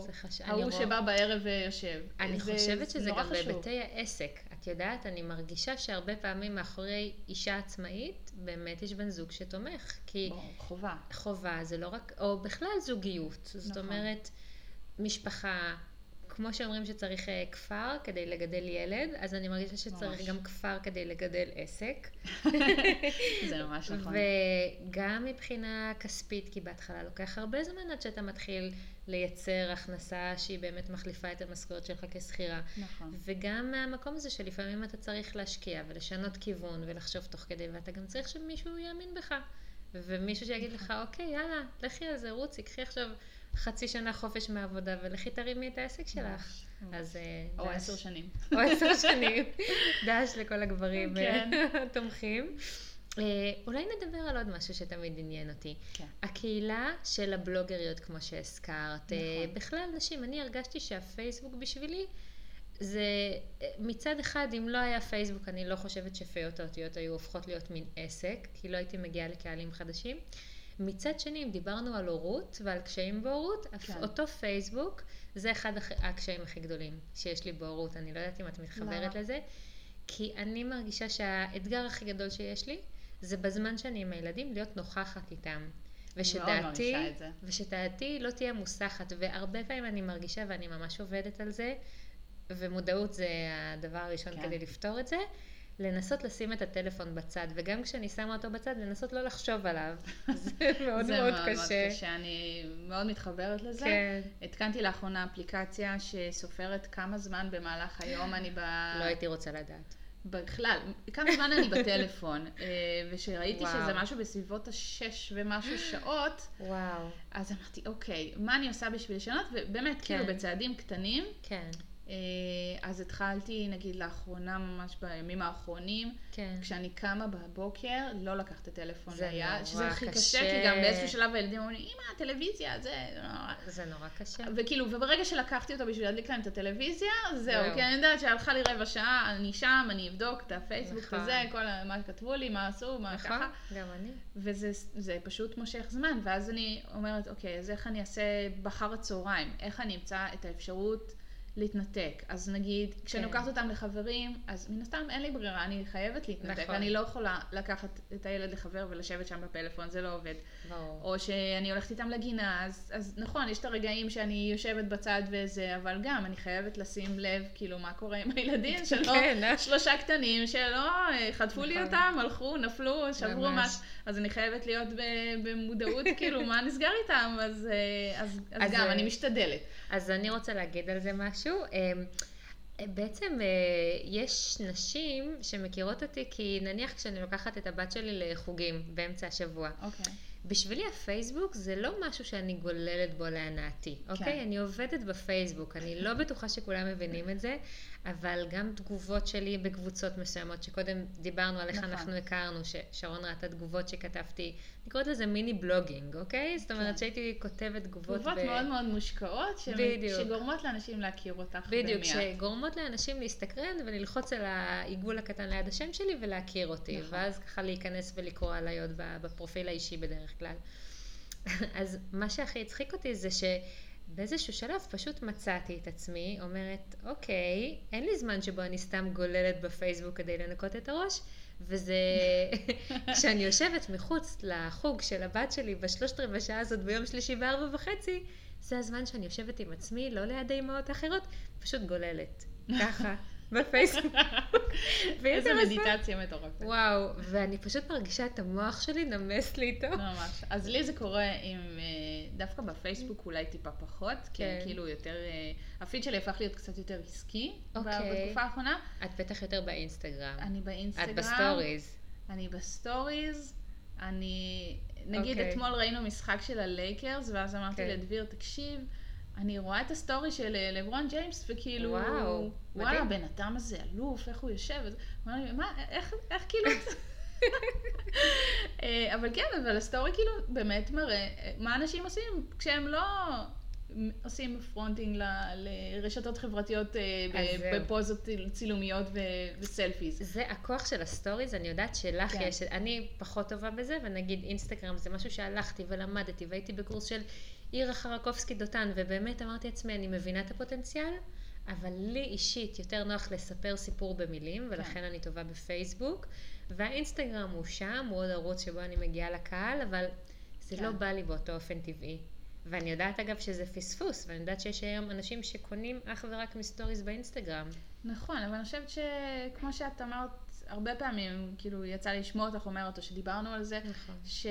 ההוא שבא בערב ויושב. אני חושבת שזה גם בביתי העסק. את יודעת, אני מרגישה שהרבה פעמים מאחורי אישה עצמאית, באמת יש בן זוג שתומך. כי חובה. חובה, זה לא רק, או בכלל זוגיות. זאת אומרת, משפחה, כמו שאומרים שצריך כפר כדי לגדל ילד, אז אני מרגישה שצריך גם כפר כדי לגדל עסק. זה ממש נכון. וגם מבחינה כספית, כי בהתחלה לוקח הרבה זמן עד שאתה מתחיל לייצר הכנסה שהיא באמת מחליפה את המשכורת שלך כסחירה. נכון. וגם מהמקום הזה שלפעמים אתה צריך להשקיע ולשנות כיוון ולחשוב תוך כדי, ואתה גם צריך שמישהו יאמין בך. ומישהו שיגיד לך, אוקיי, יאללה, לכי על זה, רוצי, קחי עכשיו... חצי שנה חופש מהעבודה, ולכי תרימי את העסק שלך. אז דש. או עשר שנים. או עשר שנים. דש לכל הגברים התומכים. אולי נדבר על עוד משהו שתמיד עניין אותי. הקהילה של הבלוגריות, כמו שהזכרת. בכלל, נשים, אני הרגשתי שהפייסבוק בשבילי, זה מצד אחד, אם לא היה פייסבוק, אני לא חושבת שפיות האותיות היו הופכות להיות מין עסק, כי לא הייתי מגיעה לקהלים חדשים. מצד שני, אם דיברנו על הורות ועל קשיים בהורות, כן. אותו פייסבוק זה אחד הקשיים הכי גדולים שיש לי בהורות. אני לא יודעת אם את מתחברת לא. לזה, כי אני מרגישה שהאתגר הכי גדול שיש לי, זה בזמן שאני עם הילדים להיות נוכחת איתם. ושדעתי, ושדעתי לא תהיה מוסחת, והרבה פעמים אני מרגישה ואני ממש עובדת על זה, ומודעות זה הדבר הראשון כן. כדי לפתור את זה. לנסות לשים את הטלפון בצד, וגם כשאני שמה אותו בצד, לנסות לא לחשוב עליו. זה מאוד מאוד קשה. זה מאוד קשה, אני מאוד מתחברת לזה. כן. התקנתי לאחרונה אפליקציה שסופרת כמה זמן במהלך היום אני ב... לא הייתי רוצה לדעת. בכלל, כמה זמן אני בטלפון, ושראיתי וואו. שזה משהו בסביבות השש ומשהו שעות, וואו. אז אמרתי, אוקיי, מה אני עושה בשביל לשנות? ובאמת, כן. כאילו, בצעדים קטנים, כן. אז התחלתי, נגיד, לאחרונה, ממש בימים האחרונים, כן. כשאני קמה בבוקר, לא לקחת את הטלפון ליד, שזה הכי קשה. קשה, כי גם באיזשהו שלב הילדים אומרים, אמא, הטלוויזיה, זה נורא. זה נורא קשה. וכאילו, וברגע שלקחתי אותו בשביל להדליק להם את הטלוויזיה, זהו, כי אני יודעת שהלכה לי רבע שעה, אני שם, אני אבדוק את הפייסבוק נכון. וזה, כל מה שכתבו לי, מה עשו, מה נכון. ככה. גם אני. וזה פשוט מושך זמן, ואז אני אומרת, אוקיי, אז איך אני אעשה בחר הצהריים? איך אני אמצא את האפשרות להתנתק. אז נגיד, כשאני כן. לוקחת אותם לחברים, אז מן הסתם אין לי ברירה, אני חייבת להתנתק. נכון. אני לא יכולה לקחת את הילד לחבר ולשבת שם בפלאפון, זה לא עובד. ברור. או שאני הולכת איתם לגינה, אז, אז נכון, יש את הרגעים שאני יושבת בצד וזה, אבל גם אני חייבת לשים לב, כאילו, מה קורה עם הילדים שלא, כן, שלושה קטנים שלא, חטפו נכון. לי אותם, הלכו, נפלו, שברו משהו. אז אני חייבת להיות במודעות, כאילו, מה נסגר איתם, אז, אז, אז, אז גם אני משתדלת. אז אני רוצה להגיד על זה משהו. בעצם יש נשים שמכירות אותי, כי נניח כשאני לוקחת את הבת שלי לחוגים באמצע השבוע, okay. בשבילי הפייסבוק זה לא משהו שאני גוללת בו להנאתי, אוקיי? Okay? Okay. אני עובדת בפייסבוק, אני לא בטוחה שכולם מבינים את זה, אבל גם תגובות שלי בקבוצות מסוימות, שקודם דיברנו עליך, נכון. אנחנו הכרנו, ששרון ראתה תגובות שכתבתי, אני קוראת לזה מיני בלוגינג, אוקיי? כן. זאת אומרת שהייתי כותבת תגובות... תגובות ב... מאוד מאוד מושקעות, ש... שגורמות לאנשים להכיר אותך במיד. בדיוק, במיית. שגורמות לאנשים להסתקרן וללחוץ על העיגול הקטן ליד השם שלי ולהכיר אותי, נכון. ואז ככה להיכנס ולקרוא עליי עוד בפרופיל האישי בדרך כלל. אז מה שהכי הצחיק אותי זה ש... באיזשהו שלב פשוט מצאתי את עצמי, אומרת, אוקיי, אין לי זמן שבו אני סתם גוללת בפייסבוק כדי לנקות את הראש, וזה כשאני יושבת מחוץ לחוג של הבת שלי בשלושת רבע שעה הזאת ביום שלישי בארבע וחצי, זה הזמן שאני יושבת עם עצמי, לא ליד אימהות אחרות, פשוט גוללת, ככה, בפייסבוק. איזה מדיטציה מטורפת. וואו, ואני פשוט מרגישה את המוח שלי, נמס לי איתו. ממש. אז לי זה קורה עם... דווקא בפייסבוק אולי טיפה פחות, כי כן. כאילו יותר, הפיד שלי הפך להיות קצת יותר עסקי אוקיי. בתקופה האחרונה. את בטח יותר באינסטגרם. אני באינסטגרם. את בסטוריז. אני בסטוריז, אני, נגיד אוקיי. אתמול ראינו משחק של הלייקרס, ואז אמרתי אוקיי. לדביר, תקשיב, אני רואה את הסטורי של לברון ג'יימס, וכאילו, וואו, וואלה, בן אדם הזה אלוף, איך הוא יושב, ואני אומר, מה, איך, איך כאילו... אבל כן, אבל הסטורי כאילו באמת מראה מה אנשים עושים כשהם לא עושים פרונטינג לרשתות חברתיות בפוזות צילומיות וסלפיז. זה הכוח של הסטוריז, אני יודעת שלך יש, אני פחות טובה בזה, ונגיד אינסטגרם זה משהו שהלכתי ולמדתי והייתי בקורס של ליאור חרקובסקי דותן, ובאמת אמרתי לעצמי, אני מבינה את הפוטנציאל, אבל לי אישית יותר נוח לספר סיפור במילים, ולכן אני טובה בפייסבוק. והאינסטגרם הוא שם, הוא עוד ערוץ שבו אני מגיעה לקהל, אבל זה כן. לא בא לי באותו אופן טבעי. ואני יודעת אגב שזה פספוס, ואני יודעת שיש היום אנשים שקונים אך ורק מסטוריז באינסטגרם. נכון, אבל אני חושבת שכמו שאת אמרת הרבה פעמים, כאילו יצא לי לשמוע אותך אומרת, או שדיברנו על זה, נכון. ש...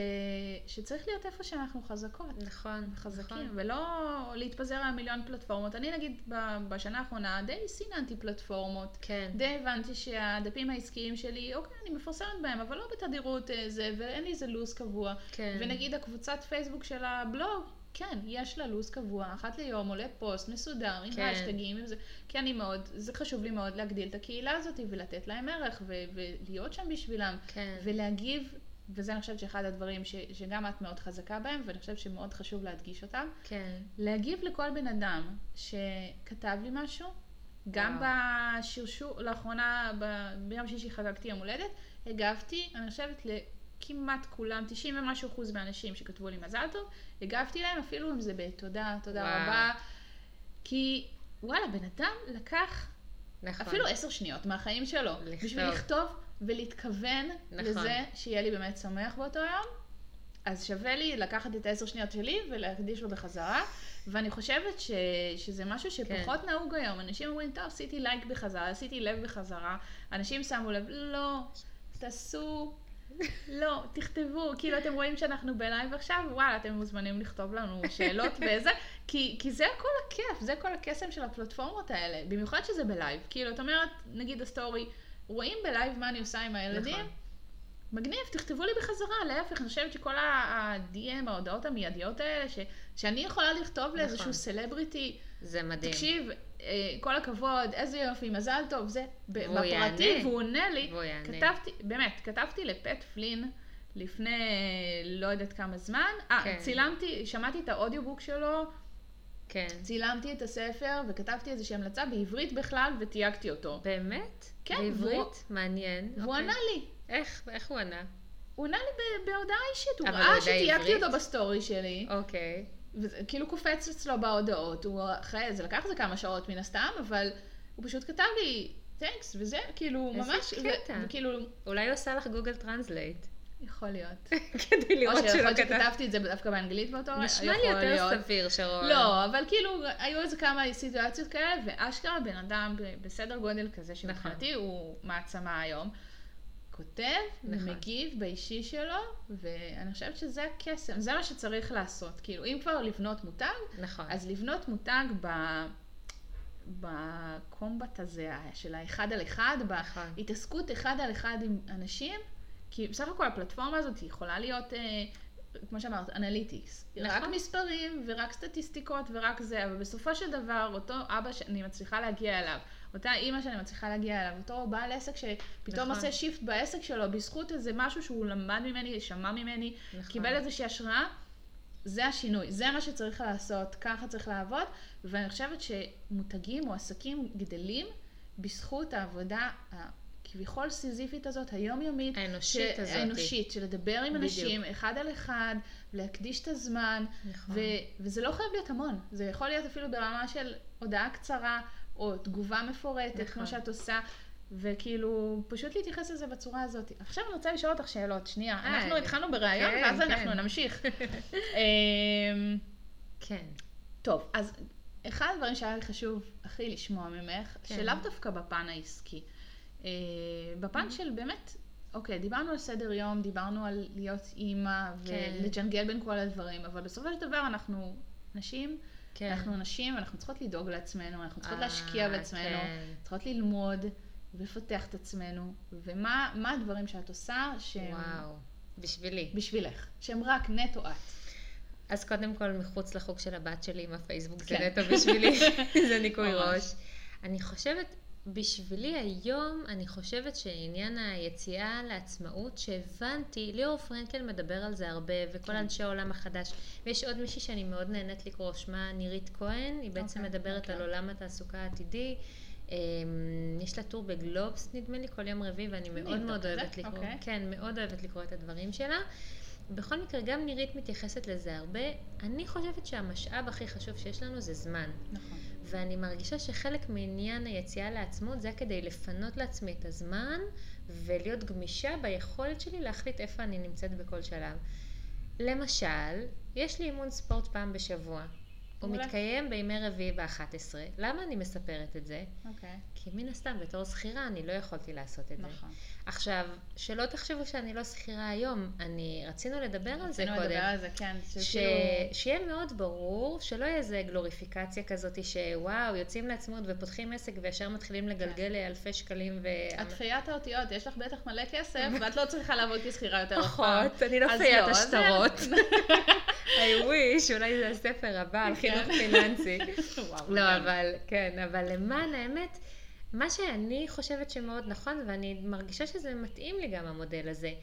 שצריך להיות איפה שאנחנו חזקות. נכון, חזקים. נכון. ולא להתפזר על מיליון פלטפורמות. אני נגיד בשנה האחרונה די סיננתי פלטפורמות. כן. די הבנתי שהדפים העסקיים שלי, אוקיי, אני מפרסמת בהם, אבל לא בתדירות זה, ואין לי איזה לוס קבוע. כן. ונגיד הקבוצת פייסבוק של הבלוג, כן, יש לה לוס קבוע, אחת ליום עולה פוסט מסודר, עם האשטגים, עם זה, כי אני מאוד, זה חשוב לי מאוד להגדיל את הקהילה הזאת ולתת להם ערך ולהיות שם בשבילם ולהגיב, וזה אני חושבת שאחד הדברים שגם את מאוד חזקה בהם ואני חושבת שמאוד חשוב להדגיש אותם, להגיב לכל בן אדם שכתב לי משהו, גם בשרשור, לאחרונה, ביום שישי חגגתי יום הולדת, הגבתי, אני חושבת ל... כמעט כולם, תשעים ומשהו אחוז מהאנשים שכתבו לי מזל טוב, הגבתי להם אפילו אם זה בתודה, תודה וואו. רבה. כי וואלה, בן אדם לקח נכון. אפילו עשר שניות מהחיים שלו. לכתוב. בשביל לכתוב ולהתכוון נכון. לזה שיהיה לי באמת שמח באותו יום. אז שווה לי לקחת את העשר שניות שלי ולהקדיש לו בחזרה, ואני חושבת ש, שזה משהו שפחות כן. נהוג היום. אנשים אומרים, טוב, עשיתי לייק בחזרה, עשיתי לב בחזרה, אנשים שמו לב, לא, תעשו, לא, תכתבו, כאילו אתם רואים שאנחנו בלייב עכשיו, וואלה, אתם מוזמנים לכתוב לנו שאלות וזה, כי, כי זה כל הכיף, זה כל הקסם של הפלטפורמות האלה, במיוחד שזה בלייב, כאילו, את אומרת, נגיד הסטורי, רואים בלייב מה אני עושה עם הילדים, נכון. מגניב, תכתבו לי בחזרה, להפך, אני חושבת שכל ה-די אם, ההודעות המיידיות האלה, ש- שאני יכולה לכתוב לאיזשהו נכון. סלבריטי, זה מדהים. תקשיב, כל הכבוד, איזה יופי, מזל טוב, זה בפרטי, והוא עונה לי, כתבתי, באמת, כתבתי לפט פלין לפני לא יודעת כמה זמן, כן. 아, צילמתי, שמעתי את האודיובוק שלו, כן. צילמתי את הספר וכתבתי איזושהי המלצה בעברית בכלל וטייגתי אותו. באמת? כן. בעברית? והוא, מעניין. והוא אוקיי. ענה לי. איך, איך הוא ענה? הוא ענה לי בהודעה אישית, הוא ראה שטייגתי אותו בסטורי שלי. אוקיי. וכאילו קופץ אצלו בהודעות, הוא אחרי זה לקח זה כמה שעות מן הסתם, אבל הוא פשוט כתב לי, "Thanks", וזה, כאילו, ממש, וכאילו... אולי הוא עשה לך גוגל טרנסלייט. יכול להיות. כדי לראות שלא כתב. או שיכול שכתבתי את זה דווקא באנגלית באותו... נשמע לי יותר סביר, שרון. לא, אבל כאילו, היו איזה כמה סיטואציות כאלה, ואשכרה בן אדם בסדר גודל כזה שמחרתי, הוא מעצמה היום. כותב, מגיב באישי שלו, ואני חושבת שזה הקסם, זה מה שצריך לעשות. כאילו, אם כבר לבנות מותג, נכון. אז לבנות מותג ב... בקומבט הזה, של האחד על אחד, נכון. בהתעסקות אחד על אחד עם אנשים, כי בסך הכל הפלטפורמה הזאת יכולה להיות, אה, כמו שאמרת, אנליטיקס. נכון. רק מספרים ורק סטטיסטיקות ורק זה, אבל בסופו של דבר, אותו אבא שאני מצליחה להגיע אליו, אותה אימא שאני מצליחה להגיע אליו, אותו בעל עסק שפתאום נכון. עושה שיפט בעסק שלו, בזכות איזה משהו שהוא למד ממני, שמע ממני, נכון. קיבל איזושהי השראה, זה השינוי, זה מה שצריך לעשות, ככה צריך לעבוד, ואני חושבת שמותגים או עסקים גדלים בזכות העבודה הכביכול סיזיפית הזאת, היומיומית, האנושית ש... הזאת. האנושית, של לדבר עם אנשים, בדיוק. אחד על אחד, להקדיש את הזמן, נכון. ו... וזה לא חייב להיות המון, זה יכול להיות אפילו ברמה של הודעה קצרה, או תגובה מפורטת, נכון. כמו שאת עושה, וכאילו, פשוט להתייחס לזה בצורה הזאת. עכשיו אני רוצה לשאול אותך שאלות, שנייה. אה, אנחנו התחלנו ברעיון, כן, ואז כן. אנחנו נמשיך. כן. טוב, אז אחד הדברים שהיה לי חשוב הכי לשמוע ממך, כן. שלאו דווקא בפן העסקי. בפן של באמת, אוקיי, דיברנו על סדר יום, דיברנו על להיות אימא, כן. ולג'נגל בין כל הדברים, אבל בסופו של דבר אנחנו נשים, כן. אנחנו נשים, אנחנו צריכות לדאוג לעצמנו, אנחנו צריכות להשקיע בעצמנו, כן. צריכות ללמוד ולפתח את עצמנו, ומה מה הדברים שאת עושה שהם... וואו, בשבילי. בשבילך, שהם רק נטו את. אז קודם כל, מחוץ לחוג של הבת שלי עם הפייסבוק, כן. זה נטו בשבילי, זה ניקוי ראש. אני חושבת, בשבילי היום, אני חושבת שעניין היציאה לעצמאות שהבנתי, ליאור פרנקל מדבר על זה הרבה, וכל כן. אנשי העולם החדש, ויש עוד מישהי שאני מאוד נהנית לקרוא, שמה נירית כהן, היא בעצם okay, מדברת okay. על עולם התעסוקה העתידי, יש לה טור בגלובס נדמה לי כל יום רביעי, ואני מאוד מאוד אוהבת לקרוא, okay. כן, מאוד אוהבת לקרוא את הדברים שלה, בכל מקרה גם נירית מתייחסת לזה הרבה, אני חושבת שהמשאב הכי חשוב שיש לנו זה זמן. נכון. ואני מרגישה שחלק מעניין היציאה לעצמות זה כדי לפנות לעצמי את הזמן ולהיות גמישה ביכולת שלי להחליט איפה אני נמצאת בכל שלב. למשל, יש לי אימון ספורט פעם בשבוע. הוא מתקיים בימי רביעי ב-אחת עשרה. למה אני מספרת את זה? אוקיי. כי מן הסתם, בתור שכירה, אני לא יכולתי לעשות את זה. נכון. עכשיו, שלא תחשבו שאני לא שכירה היום, אני רצינו לדבר על זה קודם. רצינו לדבר על זה, כן. שיהיה מאוד ברור, שלא יהיה איזה גלוריפיקציה כזאת שוואו, יוצאים לעצמאות ופותחים עסק וישר מתחילים לגלגל לאלפי שקלים ו... את פיית האותיות, יש לך בטח מלא כסף, ואת לא צריכה לעבוד כשכירה יותר אחר. אני לא פיית השטרות. I wish, אולי זה הספר הבא, חינוך פיננסי. לא, אבל, כן, אבל למען האמת, מה שאני חושבת שמאוד נכון, ואני מרגישה שזה מתאים לי גם המודל הזה,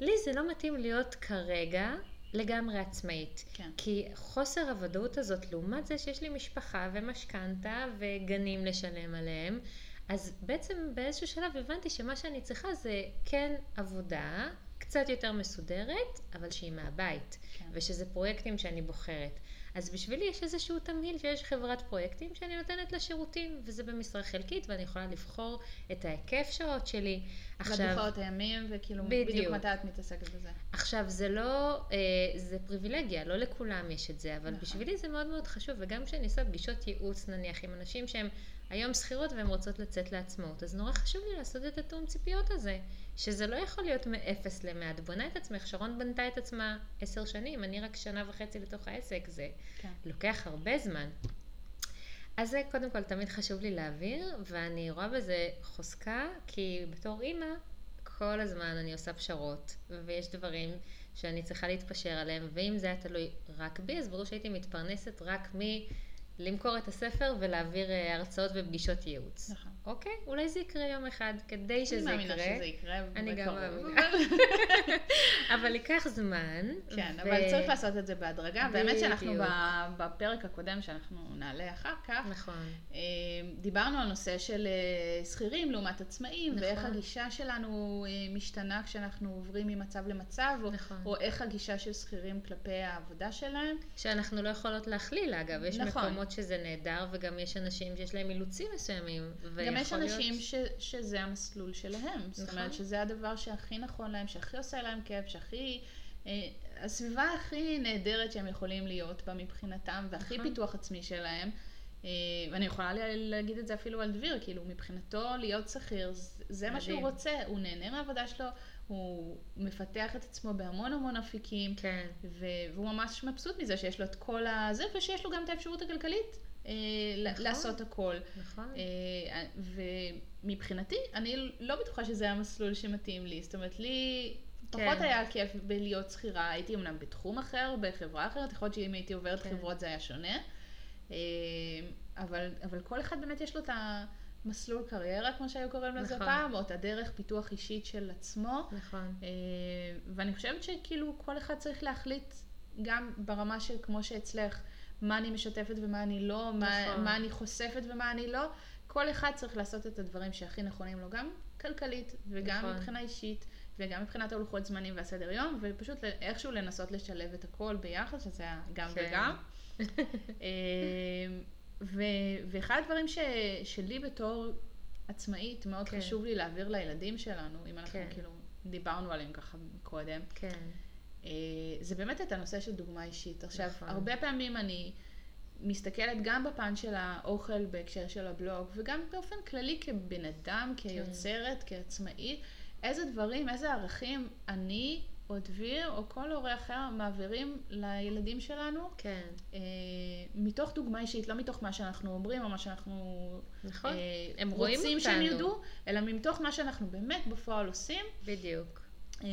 לי זה לא מתאים להיות כרגע לגמרי עצמאית. כן. כי חוסר הוודאות הזאת, לעומת זה שיש לי משפחה ומשכנתה וגנים לשלם עליהם, אז בעצם באיזשהו שלב הבנתי שמה שאני צריכה זה כן עבודה, קצת יותר מסודרת, אבל שהיא מהבית, כן. ושזה פרויקטים שאני בוחרת. אז בשבילי יש איזשהו תמהיל שיש חברת פרויקטים שאני נותנת לשירותים, וזה במשרה חלקית, ואני יכולה לבחור את ההיקף שעות שלי. עכשיו, בבחורת הימים, וכאילו בדיוק. בדיוק מתי את מתעסקת בזה. עכשיו, זה לא, זה פריבילגיה, לא לכולם יש את זה, אבל נכון. בשבילי זה מאוד מאוד חשוב, וגם כשאני עושה פגישות ייעוץ נניח עם אנשים שהם היום שכירות והן רוצות לצאת לעצמאות, אז נורא חשוב לי לעשות את התאום ציפיות הזה, שזה לא יכול להיות מאפס למעט. בונה את עצמך, שרון בנתה את עצמה עשר שנים, אני רק שנה וחצי לתוך העסק, זה כן. לוקח הרבה זמן. אז זה קודם כל תמיד חשוב לי להעביר, ואני רואה בזה חוזקה, כי בתור אימא, כל הזמן אני עושה פשרות, ויש דברים שאני צריכה להתפשר עליהם, ואם זה היה תלוי רק בי, אז ברור שהייתי מתפרנסת רק מ... למכור את הספר ולהעביר הרצאות ופגישות ייעוץ. נכון. אוקיי? אולי זה יקרה יום אחד, כדי שזה יקרה. אני מאמינה שזה יקרה. אני גם מאמינה. אבל ייקח זמן. כן, אבל צריך לעשות את זה בהדרגה. באמת שאנחנו בפרק הקודם שאנחנו נעלה אחר כך. נכון. דיברנו על נושא של שכירים לעומת עצמאים, ואיך הגישה שלנו משתנה כשאנחנו עוברים ממצב למצב, או איך הגישה של שכירים כלפי העבודה שלהם. שאנחנו לא יכולות להכליל, אגב. יש מקומות שזה נהדר, וגם יש אנשים שיש להם אילוצים מסוימים. גם יש אנשים ש, שזה המסלול שלהם. נכון. זאת אומרת שזה הדבר שהכי נכון להם, שהכי עושה להם כיף, שהכי... אה, הסביבה הכי נהדרת שהם יכולים להיות בה מבחינתם, והכי נכון. פיתוח עצמי שלהם. אה, ואני יכולה להגיד את זה אפילו על דביר, כאילו מבחינתו להיות שכיר, זה מדהים. מה שהוא רוצה. הוא נהנה מהעבודה שלו, הוא מפתח את עצמו בהמון המון אפיקים, כן. והוא ממש מבסוט מזה שיש לו את כל הזה, ושיש לו גם את האפשרות הכלכלית נכון. לעשות הכל. נכון. ומבחינתי, אני לא בטוחה שזה המסלול שמתאים לי. זאת אומרת, לי פחות כן. היה כיף בלהיות שכירה, הייתי אמנם בתחום אחר, בחברה אחרת, יכול להיות שאם הייתי עוברת כן. חברות זה היה שונה, אבל, אבל כל אחד באמת יש לו את ה... מסלול קריירה, כמו שהיו קוראים לזה נכון. פעם, או את הדרך פיתוח אישית של עצמו. נכון. ואני חושבת שכאילו כל אחד צריך להחליט גם ברמה של כמו שאצלך, מה אני משתפת ומה אני לא, נכון. מה, מה אני חושפת ומה אני לא. כל אחד צריך לעשות את הדברים שהכי נכונים לו, גם כלכלית וגם נכון. מבחינה אישית, וגם מבחינת הלוחות זמנים והסדר יום, ופשוט איכשהו לנסות לשלב את הכל ביחד, שזה גם כן. וגם. ואחד הדברים שלי בתור עצמאית מאוד חשוב לי להעביר לילדים שלנו, אם אנחנו כאילו דיברנו עליהם ככה קודם, זה באמת את הנושא של דוגמה אישית. עכשיו, הרבה פעמים אני מסתכלת גם בפן של האוכל בהקשר של הבלוג, וגם באופן כללי כבן אדם, כיוצרת, כעצמאית, איזה דברים, איזה ערכים אני או דביר, או כל הורה אחר, מעבירים לילדים שלנו. כן. אה, מתוך דוגמה אישית, לא מתוך מה שאנחנו אומרים, או מה שאנחנו... נכון. אה, הם רואים אותנו. רוצים שהם ידעו, אלא מתוך מה שאנחנו באמת בפועל עושים. בדיוק. אה,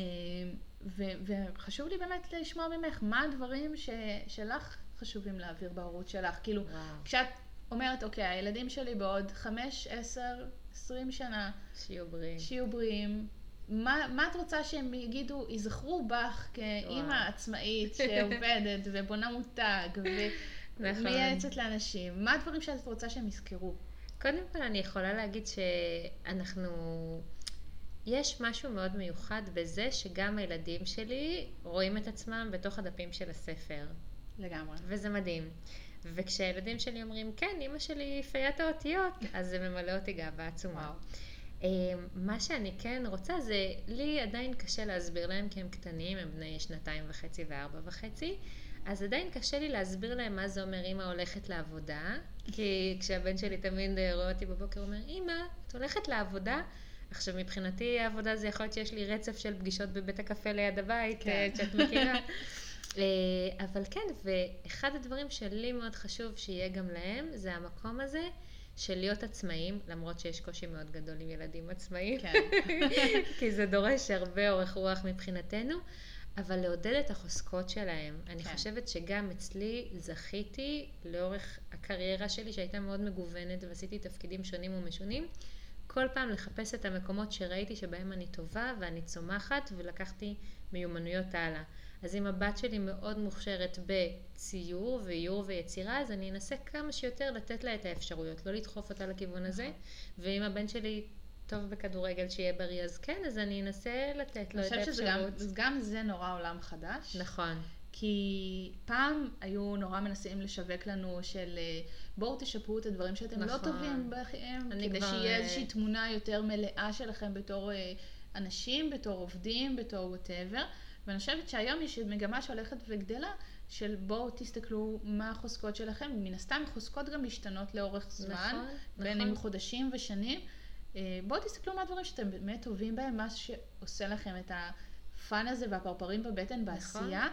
ו- וחשוב לי באמת לשמוע ממך, מה הדברים ש- שלך חשובים להעביר בהורות שלך? כאילו, וואו. כשאת אומרת, אוקיי, הילדים שלי בעוד חמש, עשר, עשרים שנה... שיהיו בריאים. שיהיו בריאים. מה, מה את רוצה שהם יגידו, יזכרו בך כאימא עצמאית שעובדת ובונה מותג ומייעצת לאנשים? מה הדברים שאת רוצה שהם יזכרו? קודם כל אני יכולה להגיד שאנחנו, יש משהו מאוד מיוחד בזה שגם הילדים שלי רואים את עצמם בתוך הדפים של הספר. לגמרי. וזה מדהים. וכשהילדים שלי אומרים, כן, אימא שלי פיית האותיות, אז זה ממלא אותי גאווה עצומה. מה שאני כן רוצה זה, לי עדיין קשה להסביר להם כי הם קטנים, הם בני שנתיים וחצי וארבע וחצי, אז עדיין קשה לי להסביר להם מה זה אומר אמא הולכת לעבודה, כי כשהבן שלי תמיד רואה אותי בבוקר הוא אומר, אמא, את הולכת לעבודה? עכשיו מבחינתי העבודה זה יכול להיות שיש לי רצף של פגישות בבית הקפה ליד הבית, שאת מכירה. אבל כן, ואחד הדברים שלי מאוד חשוב שיהיה גם להם, זה המקום הזה, של להיות עצמאים, למרות שיש קושי מאוד גדול עם ילדים עצמאים, כי זה דורש הרבה אורך רוח מבחינתנו, אבל לעודד את החוזקות שלהם. אני חושבת שגם אצלי זכיתי לאורך הקריירה שלי, שהייתה מאוד מגוונת ועשיתי תפקידים שונים ומשונים, כל פעם לחפש את המקומות שראיתי שבהם אני טובה ואני צומחת, ולקחתי מיומנויות הלאה. אז אם הבת שלי מאוד מוכשרת בציור ואיור ויצירה, אז אני אנסה כמה שיותר לתת לה את האפשרויות, לא לדחוף אותה לכיוון הזה. ואם הבן שלי טוב בכדורגל שיהיה בריא, אז כן, אז אני אנסה לתת לו את האפשרות. אני חושבת שגם זה נורא עולם חדש. נכון. כי פעם היו נורא מנסים לשווק לנו של בואו תשפרו את הדברים שאתם לא טובים בכם, כדי שיהיה איזושהי תמונה יותר מלאה שלכם בתור אנשים, בתור עובדים, בתור whatever. ואני חושבת שהיום יש מגמה שהולכת וגדלה של בואו תסתכלו מה החוזקות שלכם. מן הסתם חוזקות גם משתנות לאורך זמן, בין עם חודשים ושנים. בואו תסתכלו מה הדברים שאתם באמת טובים בהם, מה שעושה לכם את הפן הזה והפרפרים בבטן בעשייה.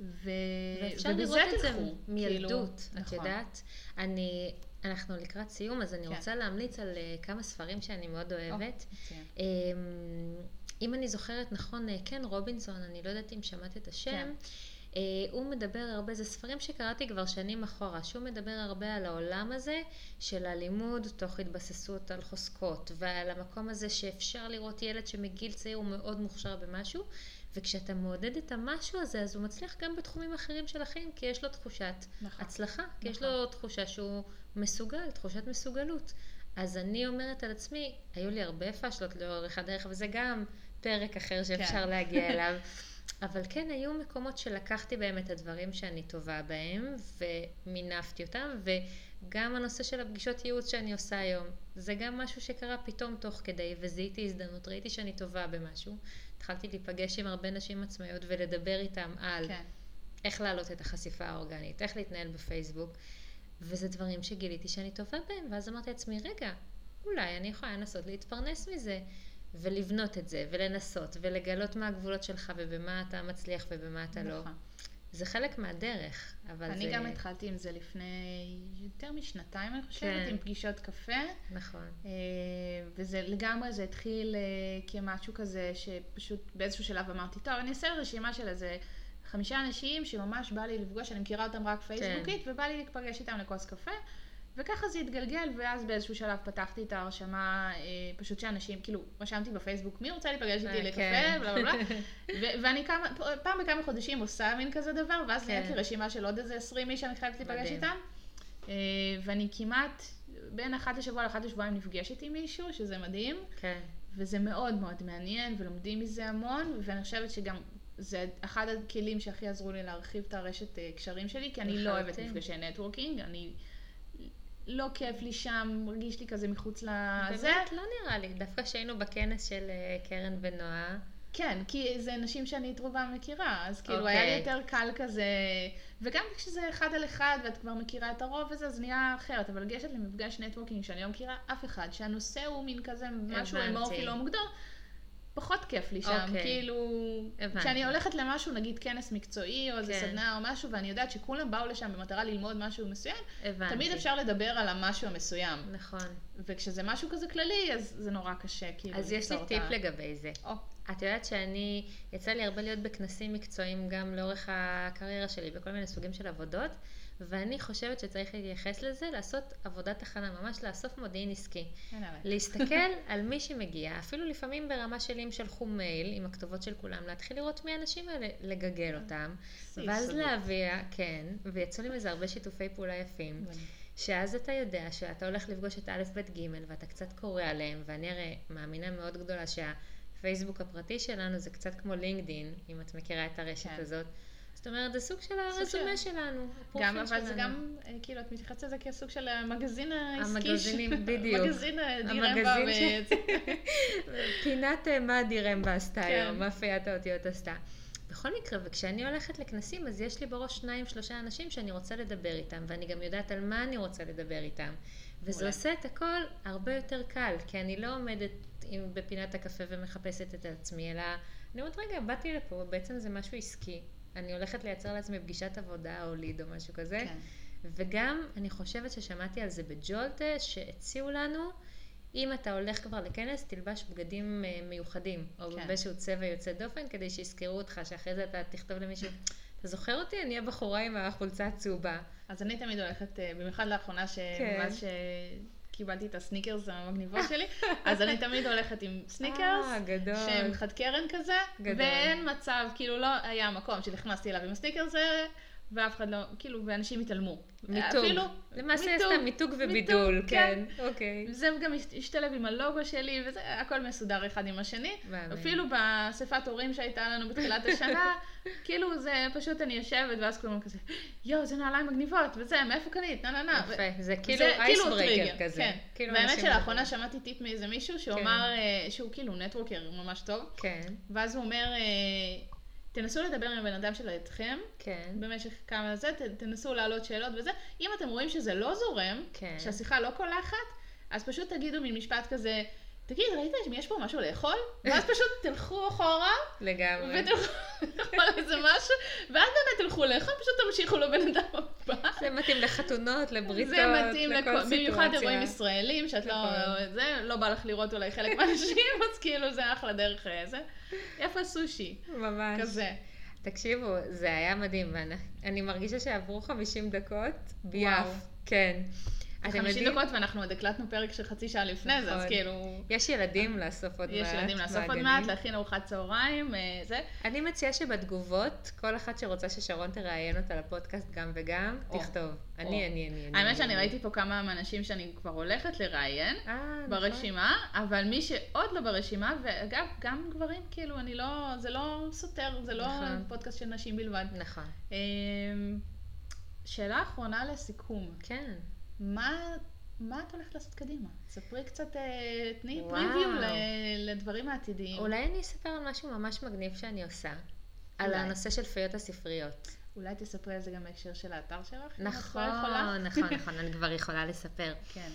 ואפשר לראות את זה מילדות, את יודעת. אנחנו לקראת סיום, אז אני רוצה להמליץ על כמה ספרים שאני מאוד אוהבת. אם אני זוכרת נכון, כן, רובינסון, אני לא יודעת אם שמעת את השם, הוא מדבר הרבה, זה ספרים שקראתי כבר שנים אחורה, שהוא מדבר הרבה על העולם הזה של הלימוד תוך התבססות על חוזקות, ועל המקום הזה שאפשר לראות ילד שמגיל צעיר הוא מאוד מוכשר במשהו, וכשאתה מעודד את המשהו הזה, אז הוא מצליח גם בתחומים אחרים של החיים, כי יש לו תחושת נכון, הצלחה, נכון. כי יש לו תחושה שהוא מסוגל, תחושת מסוגלות. אז אני אומרת על עצמי, היו לי הרבה פשלות לאורך הדרך, וזה גם פרק אחר שאפשר כן. להגיע אליו. אבל כן, היו מקומות שלקחתי בהם את הדברים שאני טובה בהם, ומינפתי אותם, וגם הנושא של הפגישות ייעוץ שאני עושה היום, זה גם משהו שקרה פתאום תוך כדי, וזיהיתי הזדמנות, ראיתי שאני טובה במשהו, התחלתי להיפגש עם הרבה נשים עצמאיות ולדבר איתם על כן. איך להעלות את החשיפה האורגנית, איך להתנהל בפייסבוק, וזה דברים שגיליתי שאני טובה בהם, ואז אמרתי לעצמי, רגע, אולי אני יכולה לנסות להתפרנס מזה, ולבנות את זה, ולנסות, ולגלות מה הגבולות שלך, ובמה אתה מצליח, ובמה אתה לא. זה חלק מהדרך, אבל זה... אני גם התחלתי עם זה לפני יותר משנתיים, אני חושבת, עם פגישות קפה. נכון. וזה לגמרי, זה התחיל כמשהו כזה, שפשוט באיזשהו שלב אמרתי, טוב, אני אעשה רשימה של איזה חמישה אנשים, שממש בא לי לפגוש, אני מכירה אותם רק פייסבוקית, ובא לי להיפגש איתם לכוס קפה. וככה זה התגלגל, ואז באיזשהו שלב פתחתי את ההרשמה, פשוט שאנשים, כאילו, רשמתי בפייסבוק, מי רוצה להיפגש איתי לקפה, בלה בלה, ואני פעם בכמה חודשים עושה מין כזה דבר, ואז נהיית לי רשימה של עוד איזה עשרים מי שאני חייבת להיפגש איתם, ואני כמעט בין אחת לשבוע לאחת לשבועיים נפגשת עם מישהו, שזה מדהים, וזה מאוד מאוד מעניין, ולומדים מזה המון, ואני חושבת שגם זה אחד הכלים שהכי עזרו לי להרחיב את הרשת קשרים שלי, כי אני לא אוהבת מפגשי נטוורקינג, אני לא כיף לי שם, מרגיש לי כזה מחוץ לזה. באמת לא נראה לי, דווקא שהיינו בכנס של קרן ונועה. כן, כי זה אנשים שאני את רובה מכירה, אז כאילו היה לי יותר קל כזה, וגם כשזה אחד על אחד ואת כבר מכירה את הרוב וזה, אז נהיה אחרת, אבל גשת למפגש נטוורקינג שאני לא מכירה אף אחד, שהנושא הוא מין כזה משהו אמורפי לא מוגדר, פחות כיף לי שם, כאילו, כשאני הולכת למשהו, נגיד כנס מקצועי או איזה סדנה או משהו, ואני יודעת שכולם באו לשם במטרה ללמוד משהו מסוים, תמיד אפשר לדבר על המשהו המסוים. נכון. וכשזה משהו כזה כללי, אז זה נורא קשה, כאילו. אז יש לי טיפ לגבי זה. את יודעת שאני, יצא לי הרבה להיות בכנסים מקצועיים גם לאורך הקריירה שלי, בכל מיני סוגים של עבודות, ואני חושבת שצריך להתייחס לזה, לעשות עבודת הכנה, ממש לאסוף מודיעין עסקי. להסתכל על מי שמגיע, אפילו לפעמים ברמה שלי שלחו מייל עם הכתובות של כולם, להתחיל לראות מי האנשים האלה, לגגל אותם, ואז להביא, כן, ויצאו לי מזה הרבה שיתופי פעולה יפים, שאז אתה יודע שאתה הולך לפגוש את א' ב' ג' ואתה קצת קורא עליהם, ואני הרי מאמינה מאוד גדולה שהפייסבוק הפרטי שלנו זה קצת כמו לינקדין, אם את מכירה את הרשת הזאת, זאת אומרת, זה סוג של הרזומה שלנו. גם, אבל זה גם, כאילו, את מתייחסת לזה כסוג של המגזין העסקי. המגזינים, בדיוק. המגזין דירמבה בעץ. פינת מה דירמבה עשתה היום, מה פיית האותיות עשתה. בכל מקרה, וכשאני הולכת לכנסים, אז יש לי בראש שניים, שלושה אנשים שאני רוצה לדבר איתם, ואני גם יודעת על מה אני רוצה לדבר איתם. וזה עושה את הכל הרבה יותר קל, כי אני לא עומדת בפינת הקפה ומחפשת את עצמי, אלא אני אומרת, רגע, באתי לפה, בעצם זה משהו עסקי. אני הולכת לייצר לעצמי פגישת עבודה או ליד או משהו כזה, כן. וגם אני חושבת ששמעתי על זה בג'ולטה, שהציעו לנו, אם אתה הולך כבר לכנס, תלבש בגדים מיוחדים, או כן. באיזשהו צבע יוצא דופן, כדי שיזכרו אותך, שאחרי זה אתה תכתוב למישהו, אתה זוכר אותי? אני הבחורה עם החולצה הצהובה. אז אני תמיד הולכת, במיוחד לאחרונה שממש... כן. קיבלתי את הסניקרס המגניבות שלי, אז אני תמיד הולכת עם סניקרס, שהם חד קרן כזה, ואין מצב, כאילו לא היה מקום שלכנסתי אליו עם הסניקרס, ואף אחד לא, כאילו, ואנשים התעלמו. מיתוג. אפילו, למעשה מיתוג, סתם מיתוג ובידול, מיתוג, כן. כן. אוקיי. זה גם השתלב עם הלוגו שלי, וזה הכל מסודר אחד עם השני. באמת. אפילו בספת הורים שהייתה לנו בתחילת השנה, כאילו זה פשוט אני יושבת, ואז כולם כזה, יו, זה נעליים מגניבות, וזה, מאיפה קנית, נה נה נה. יפה, ו- זה כאילו אייסברקר כזה. כן. כאילו באמת שלאחרונה שמעתי טיפ מאיזה מישהו, שהוא כן. אמר, שהוא כאילו נטוורקר ממש טוב. כן. ואז הוא אומר, תנסו לדבר עם הבן אדם של אתכם, כן. במשך כמה זה, ת, תנסו להעלות שאלות וזה. אם אתם רואים שזה לא זורם, כן. שהשיחה לא קולחת, אז פשוט תגידו מין משפט כזה, תגיד, ראית שיש פה משהו לאכול? ואז פשוט תלכו אחורה. לגמרי. ותלכו לאיזה משהו, ואז באמת תלכו לאכול, פשוט תמשיכו לו בן אדם הבא. זה מתאים לחתונות, לבריתות, לכל סיטואציה. במיוחד אירועים ישראלים, שאת לא, זה, לא בא לך לראות אולי חלק מהאנשים, אז כאילו זה אחלה דרך איזה. איפה סושי? ממש. כזה. תקשיבו, זה היה מדהים. אני מרגישה שעברו חמישים דקות ביעף. כן. חמישים דקות ואנחנו עוד הקלטנו פרק של חצי שעה לפני זה, אז כאילו... יש ילדים לאסוף עוד מעט. יש ילדים לאסוף עוד מעט, להכין ארוחת צהריים, זה. אני מציעה שבתגובות, כל אחת שרוצה ששרון תראיין אותה לפודקאסט גם וגם, תכתוב. אני, אני, אני. האמת שאני ראיתי פה כמה מהאנשים שאני כבר הולכת לראיין ברשימה, אבל מי שעוד לא ברשימה, ואגב, גם גברים, כאילו, אני לא... זה לא סותר, זה לא פודקאסט של נשים בלבד. נכון. שאלה אחרונה לסיכום. כן. מה, מה את הולכת לעשות קדימה? ספרי קצת, תני פריוויו לדברים העתידיים. אולי אני אספר על משהו ממש מגניב שאני עושה. על הנושא של פיות הספריות. אולי תספרי על זה גם בהקשר של האתר שלך? נכון, נכון, נכון, אני כבר יכולה לספר. כן.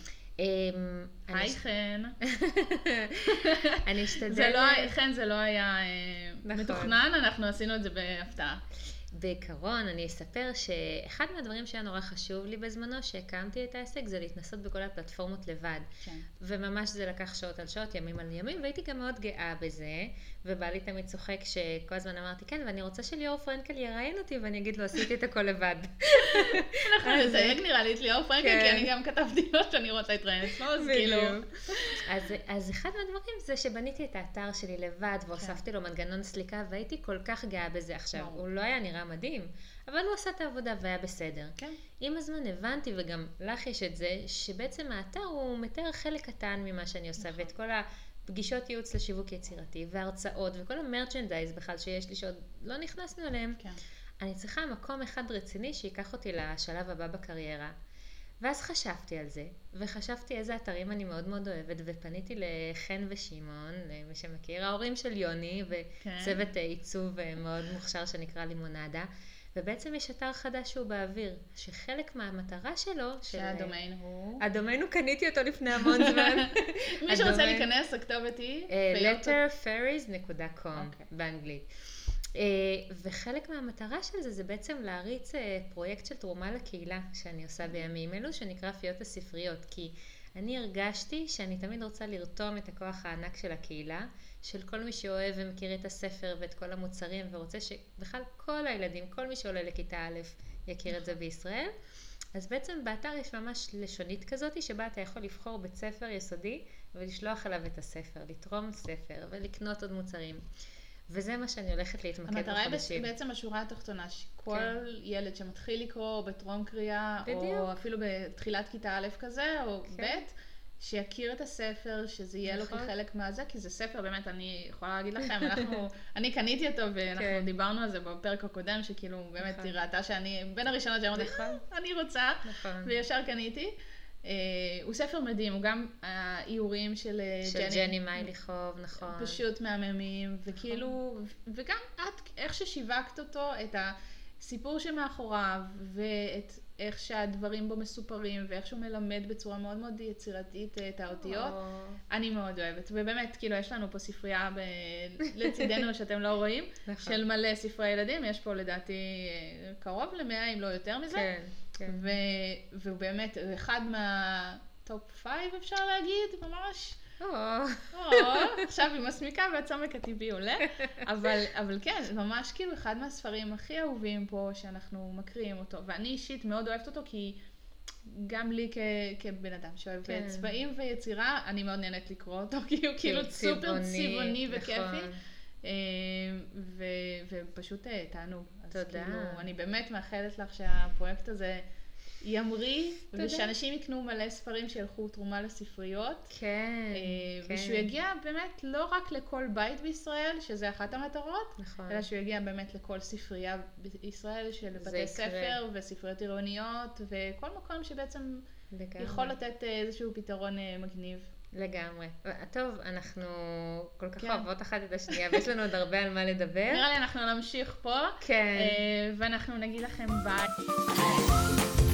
היי חן. אני אשתדל. חן זה לא היה מתוכנן, אנחנו עשינו את זה בהפתעה. בעיקרון אני אספר שאחד מהדברים שהיה נורא חשוב לי בזמנו שהקמתי את העסק זה להתנסות בכל הפלטפורמות לבד. כן. וממש זה לקח שעות על שעות, ימים על ימים, והייתי גם מאוד גאה בזה, ובא לי תמיד צוחק שכל הזמן אמרתי כן, ואני רוצה שליאור פרנקל יראיין אותי ואני אגיד לו עשיתי את הכל לבד. אנחנו נזייג נראה לי את ליאור פרנקל, כי אני גם כתבתי לו שאני רוצה להתראיין אצלו, אז כאילו. אז אחד מהדברים זה שבניתי את האתר שלי לבד והוספתי לו מנגנון סליקה והייתי כל כך גאה בזה עכשיו. הוא לא היה נראה מדהים, אבל הוא עשה את העבודה והיה בסדר. כן. עם הזמן הבנתי, וגם לך יש את זה, שבעצם האתר הוא מתאר חלק קטן ממה שאני עושה, ואת כל הפגישות ייעוץ לשיווק יצירתי, וההרצאות, וכל המרצ'נדייז בכלל שיש לי שעוד לא נכנסנו אליהם. כן. אני צריכה מקום אחד רציני שיקח אותי לשלב הבא בקריירה. ואז חשבתי על זה, וחשבתי איזה אתרים אני מאוד מאוד אוהבת, ופניתי לחן ושימון, למי שמכיר, ההורים של יוני, וצוות כן. עיצוב מאוד מוכשר שנקרא לימונדה, ובעצם יש אתר חדש שהוא באוויר, שחלק מהמטרה שלו... שהדומיין של... הוא... הדומיין הוא קניתי אותו לפני המון זמן. מי שרוצה הדומיין... להיכנס, הכתובת היא... letterferries דוט קום okay. באנגלית. וחלק מהמטרה של זה זה בעצם להריץ פרויקט של תרומה לקהילה שאני עושה בימים אלו שנקרא פיות הספריות, כי אני הרגשתי שאני תמיד רוצה לרתום את הכוח הענק של הקהילה, של כל מי שאוהב ומכיר את הספר ואת כל המוצרים ורוצה שבכלל כל הילדים, כל מי שעולה לכיתה א' יכיר את זה בישראל. אז בעצם באתר יש ממש לשונית כזאת שבה אתה יכול לבחור בית ספר יסודי ולשלוח עליו את הספר, לתרום ספר ולקנות עוד מוצרים. וזה מה שאני הולכת להתמקד בחודשים. המטרה היא בעצם השורה התחתונה, שכל כן. ילד שמתחיל לקרוא או בטרום קריאה, בדיוק. או אפילו בתחילת כיתה א' כזה, או כן. ב', שיכיר את הספר, שזה יהיה נכון. לו כחלק מהזה, כי זה ספר, באמת, אני יכולה להגיד לכם, אנחנו, אני קניתי אותו, ואנחנו כן. דיברנו על זה בפרק הקודם, שכאילו, באמת, נכון. ראתה שאני, בין הראשונות שאמרתי, נכון. אני רוצה, נכון. וישר קניתי. הוא ספר מדהים, הוא גם האיורים של ג'ני מליחוב, נכון. פשוט מהממים, וכאילו, וגם את, איך ששיווקת אותו, את הסיפור שמאחוריו, ואת איך שהדברים בו מסופרים, ואיך שהוא מלמד בצורה מאוד מאוד יצירתית את האותיות, אני מאוד אוהבת. ובאמת, כאילו, יש לנו פה ספרייה לצידנו שאתם לא רואים, של מלא ספרי ילדים, יש פה לדעתי קרוב למאה, אם לא יותר מזה. כן. והוא באמת אחד מהטופ פייב אפשר להגיד, ממש. עכשיו היא מסמיקה והצומק הטבעי עולה, אבל כן, ממש כאילו אחד מהספרים הכי אהובים פה שאנחנו מקריאים אותו, ואני אישית מאוד אוהבת אותו כי גם לי כבן אדם שאוהב צבעים ויצירה, אני מאוד נהנית לקרוא אותו, כי הוא כאילו סופר צבעוני וכיפי. ופשוט תענו. תודה. אני באמת מאחלת לך שהפרויקט הזה ימריא, ושאנשים יקנו מלא ספרים שילכו תרומה לספריות. כן. ושהוא יגיע באמת לא רק לכל בית בישראל, שזה אחת המטרות, אלא שהוא יגיע באמת לכל ספרייה בישראל, של בתי ספר וספריות עירוניות, וכל מקום שבעצם יכול לתת איזשהו פתרון מגניב. לגמרי. טוב, אנחנו כל כך אוהבות אחת את השנייה, ויש לנו עוד הרבה על מה לדבר. נראה לי אנחנו נמשיך פה, ואנחנו נגיד לכם ביי.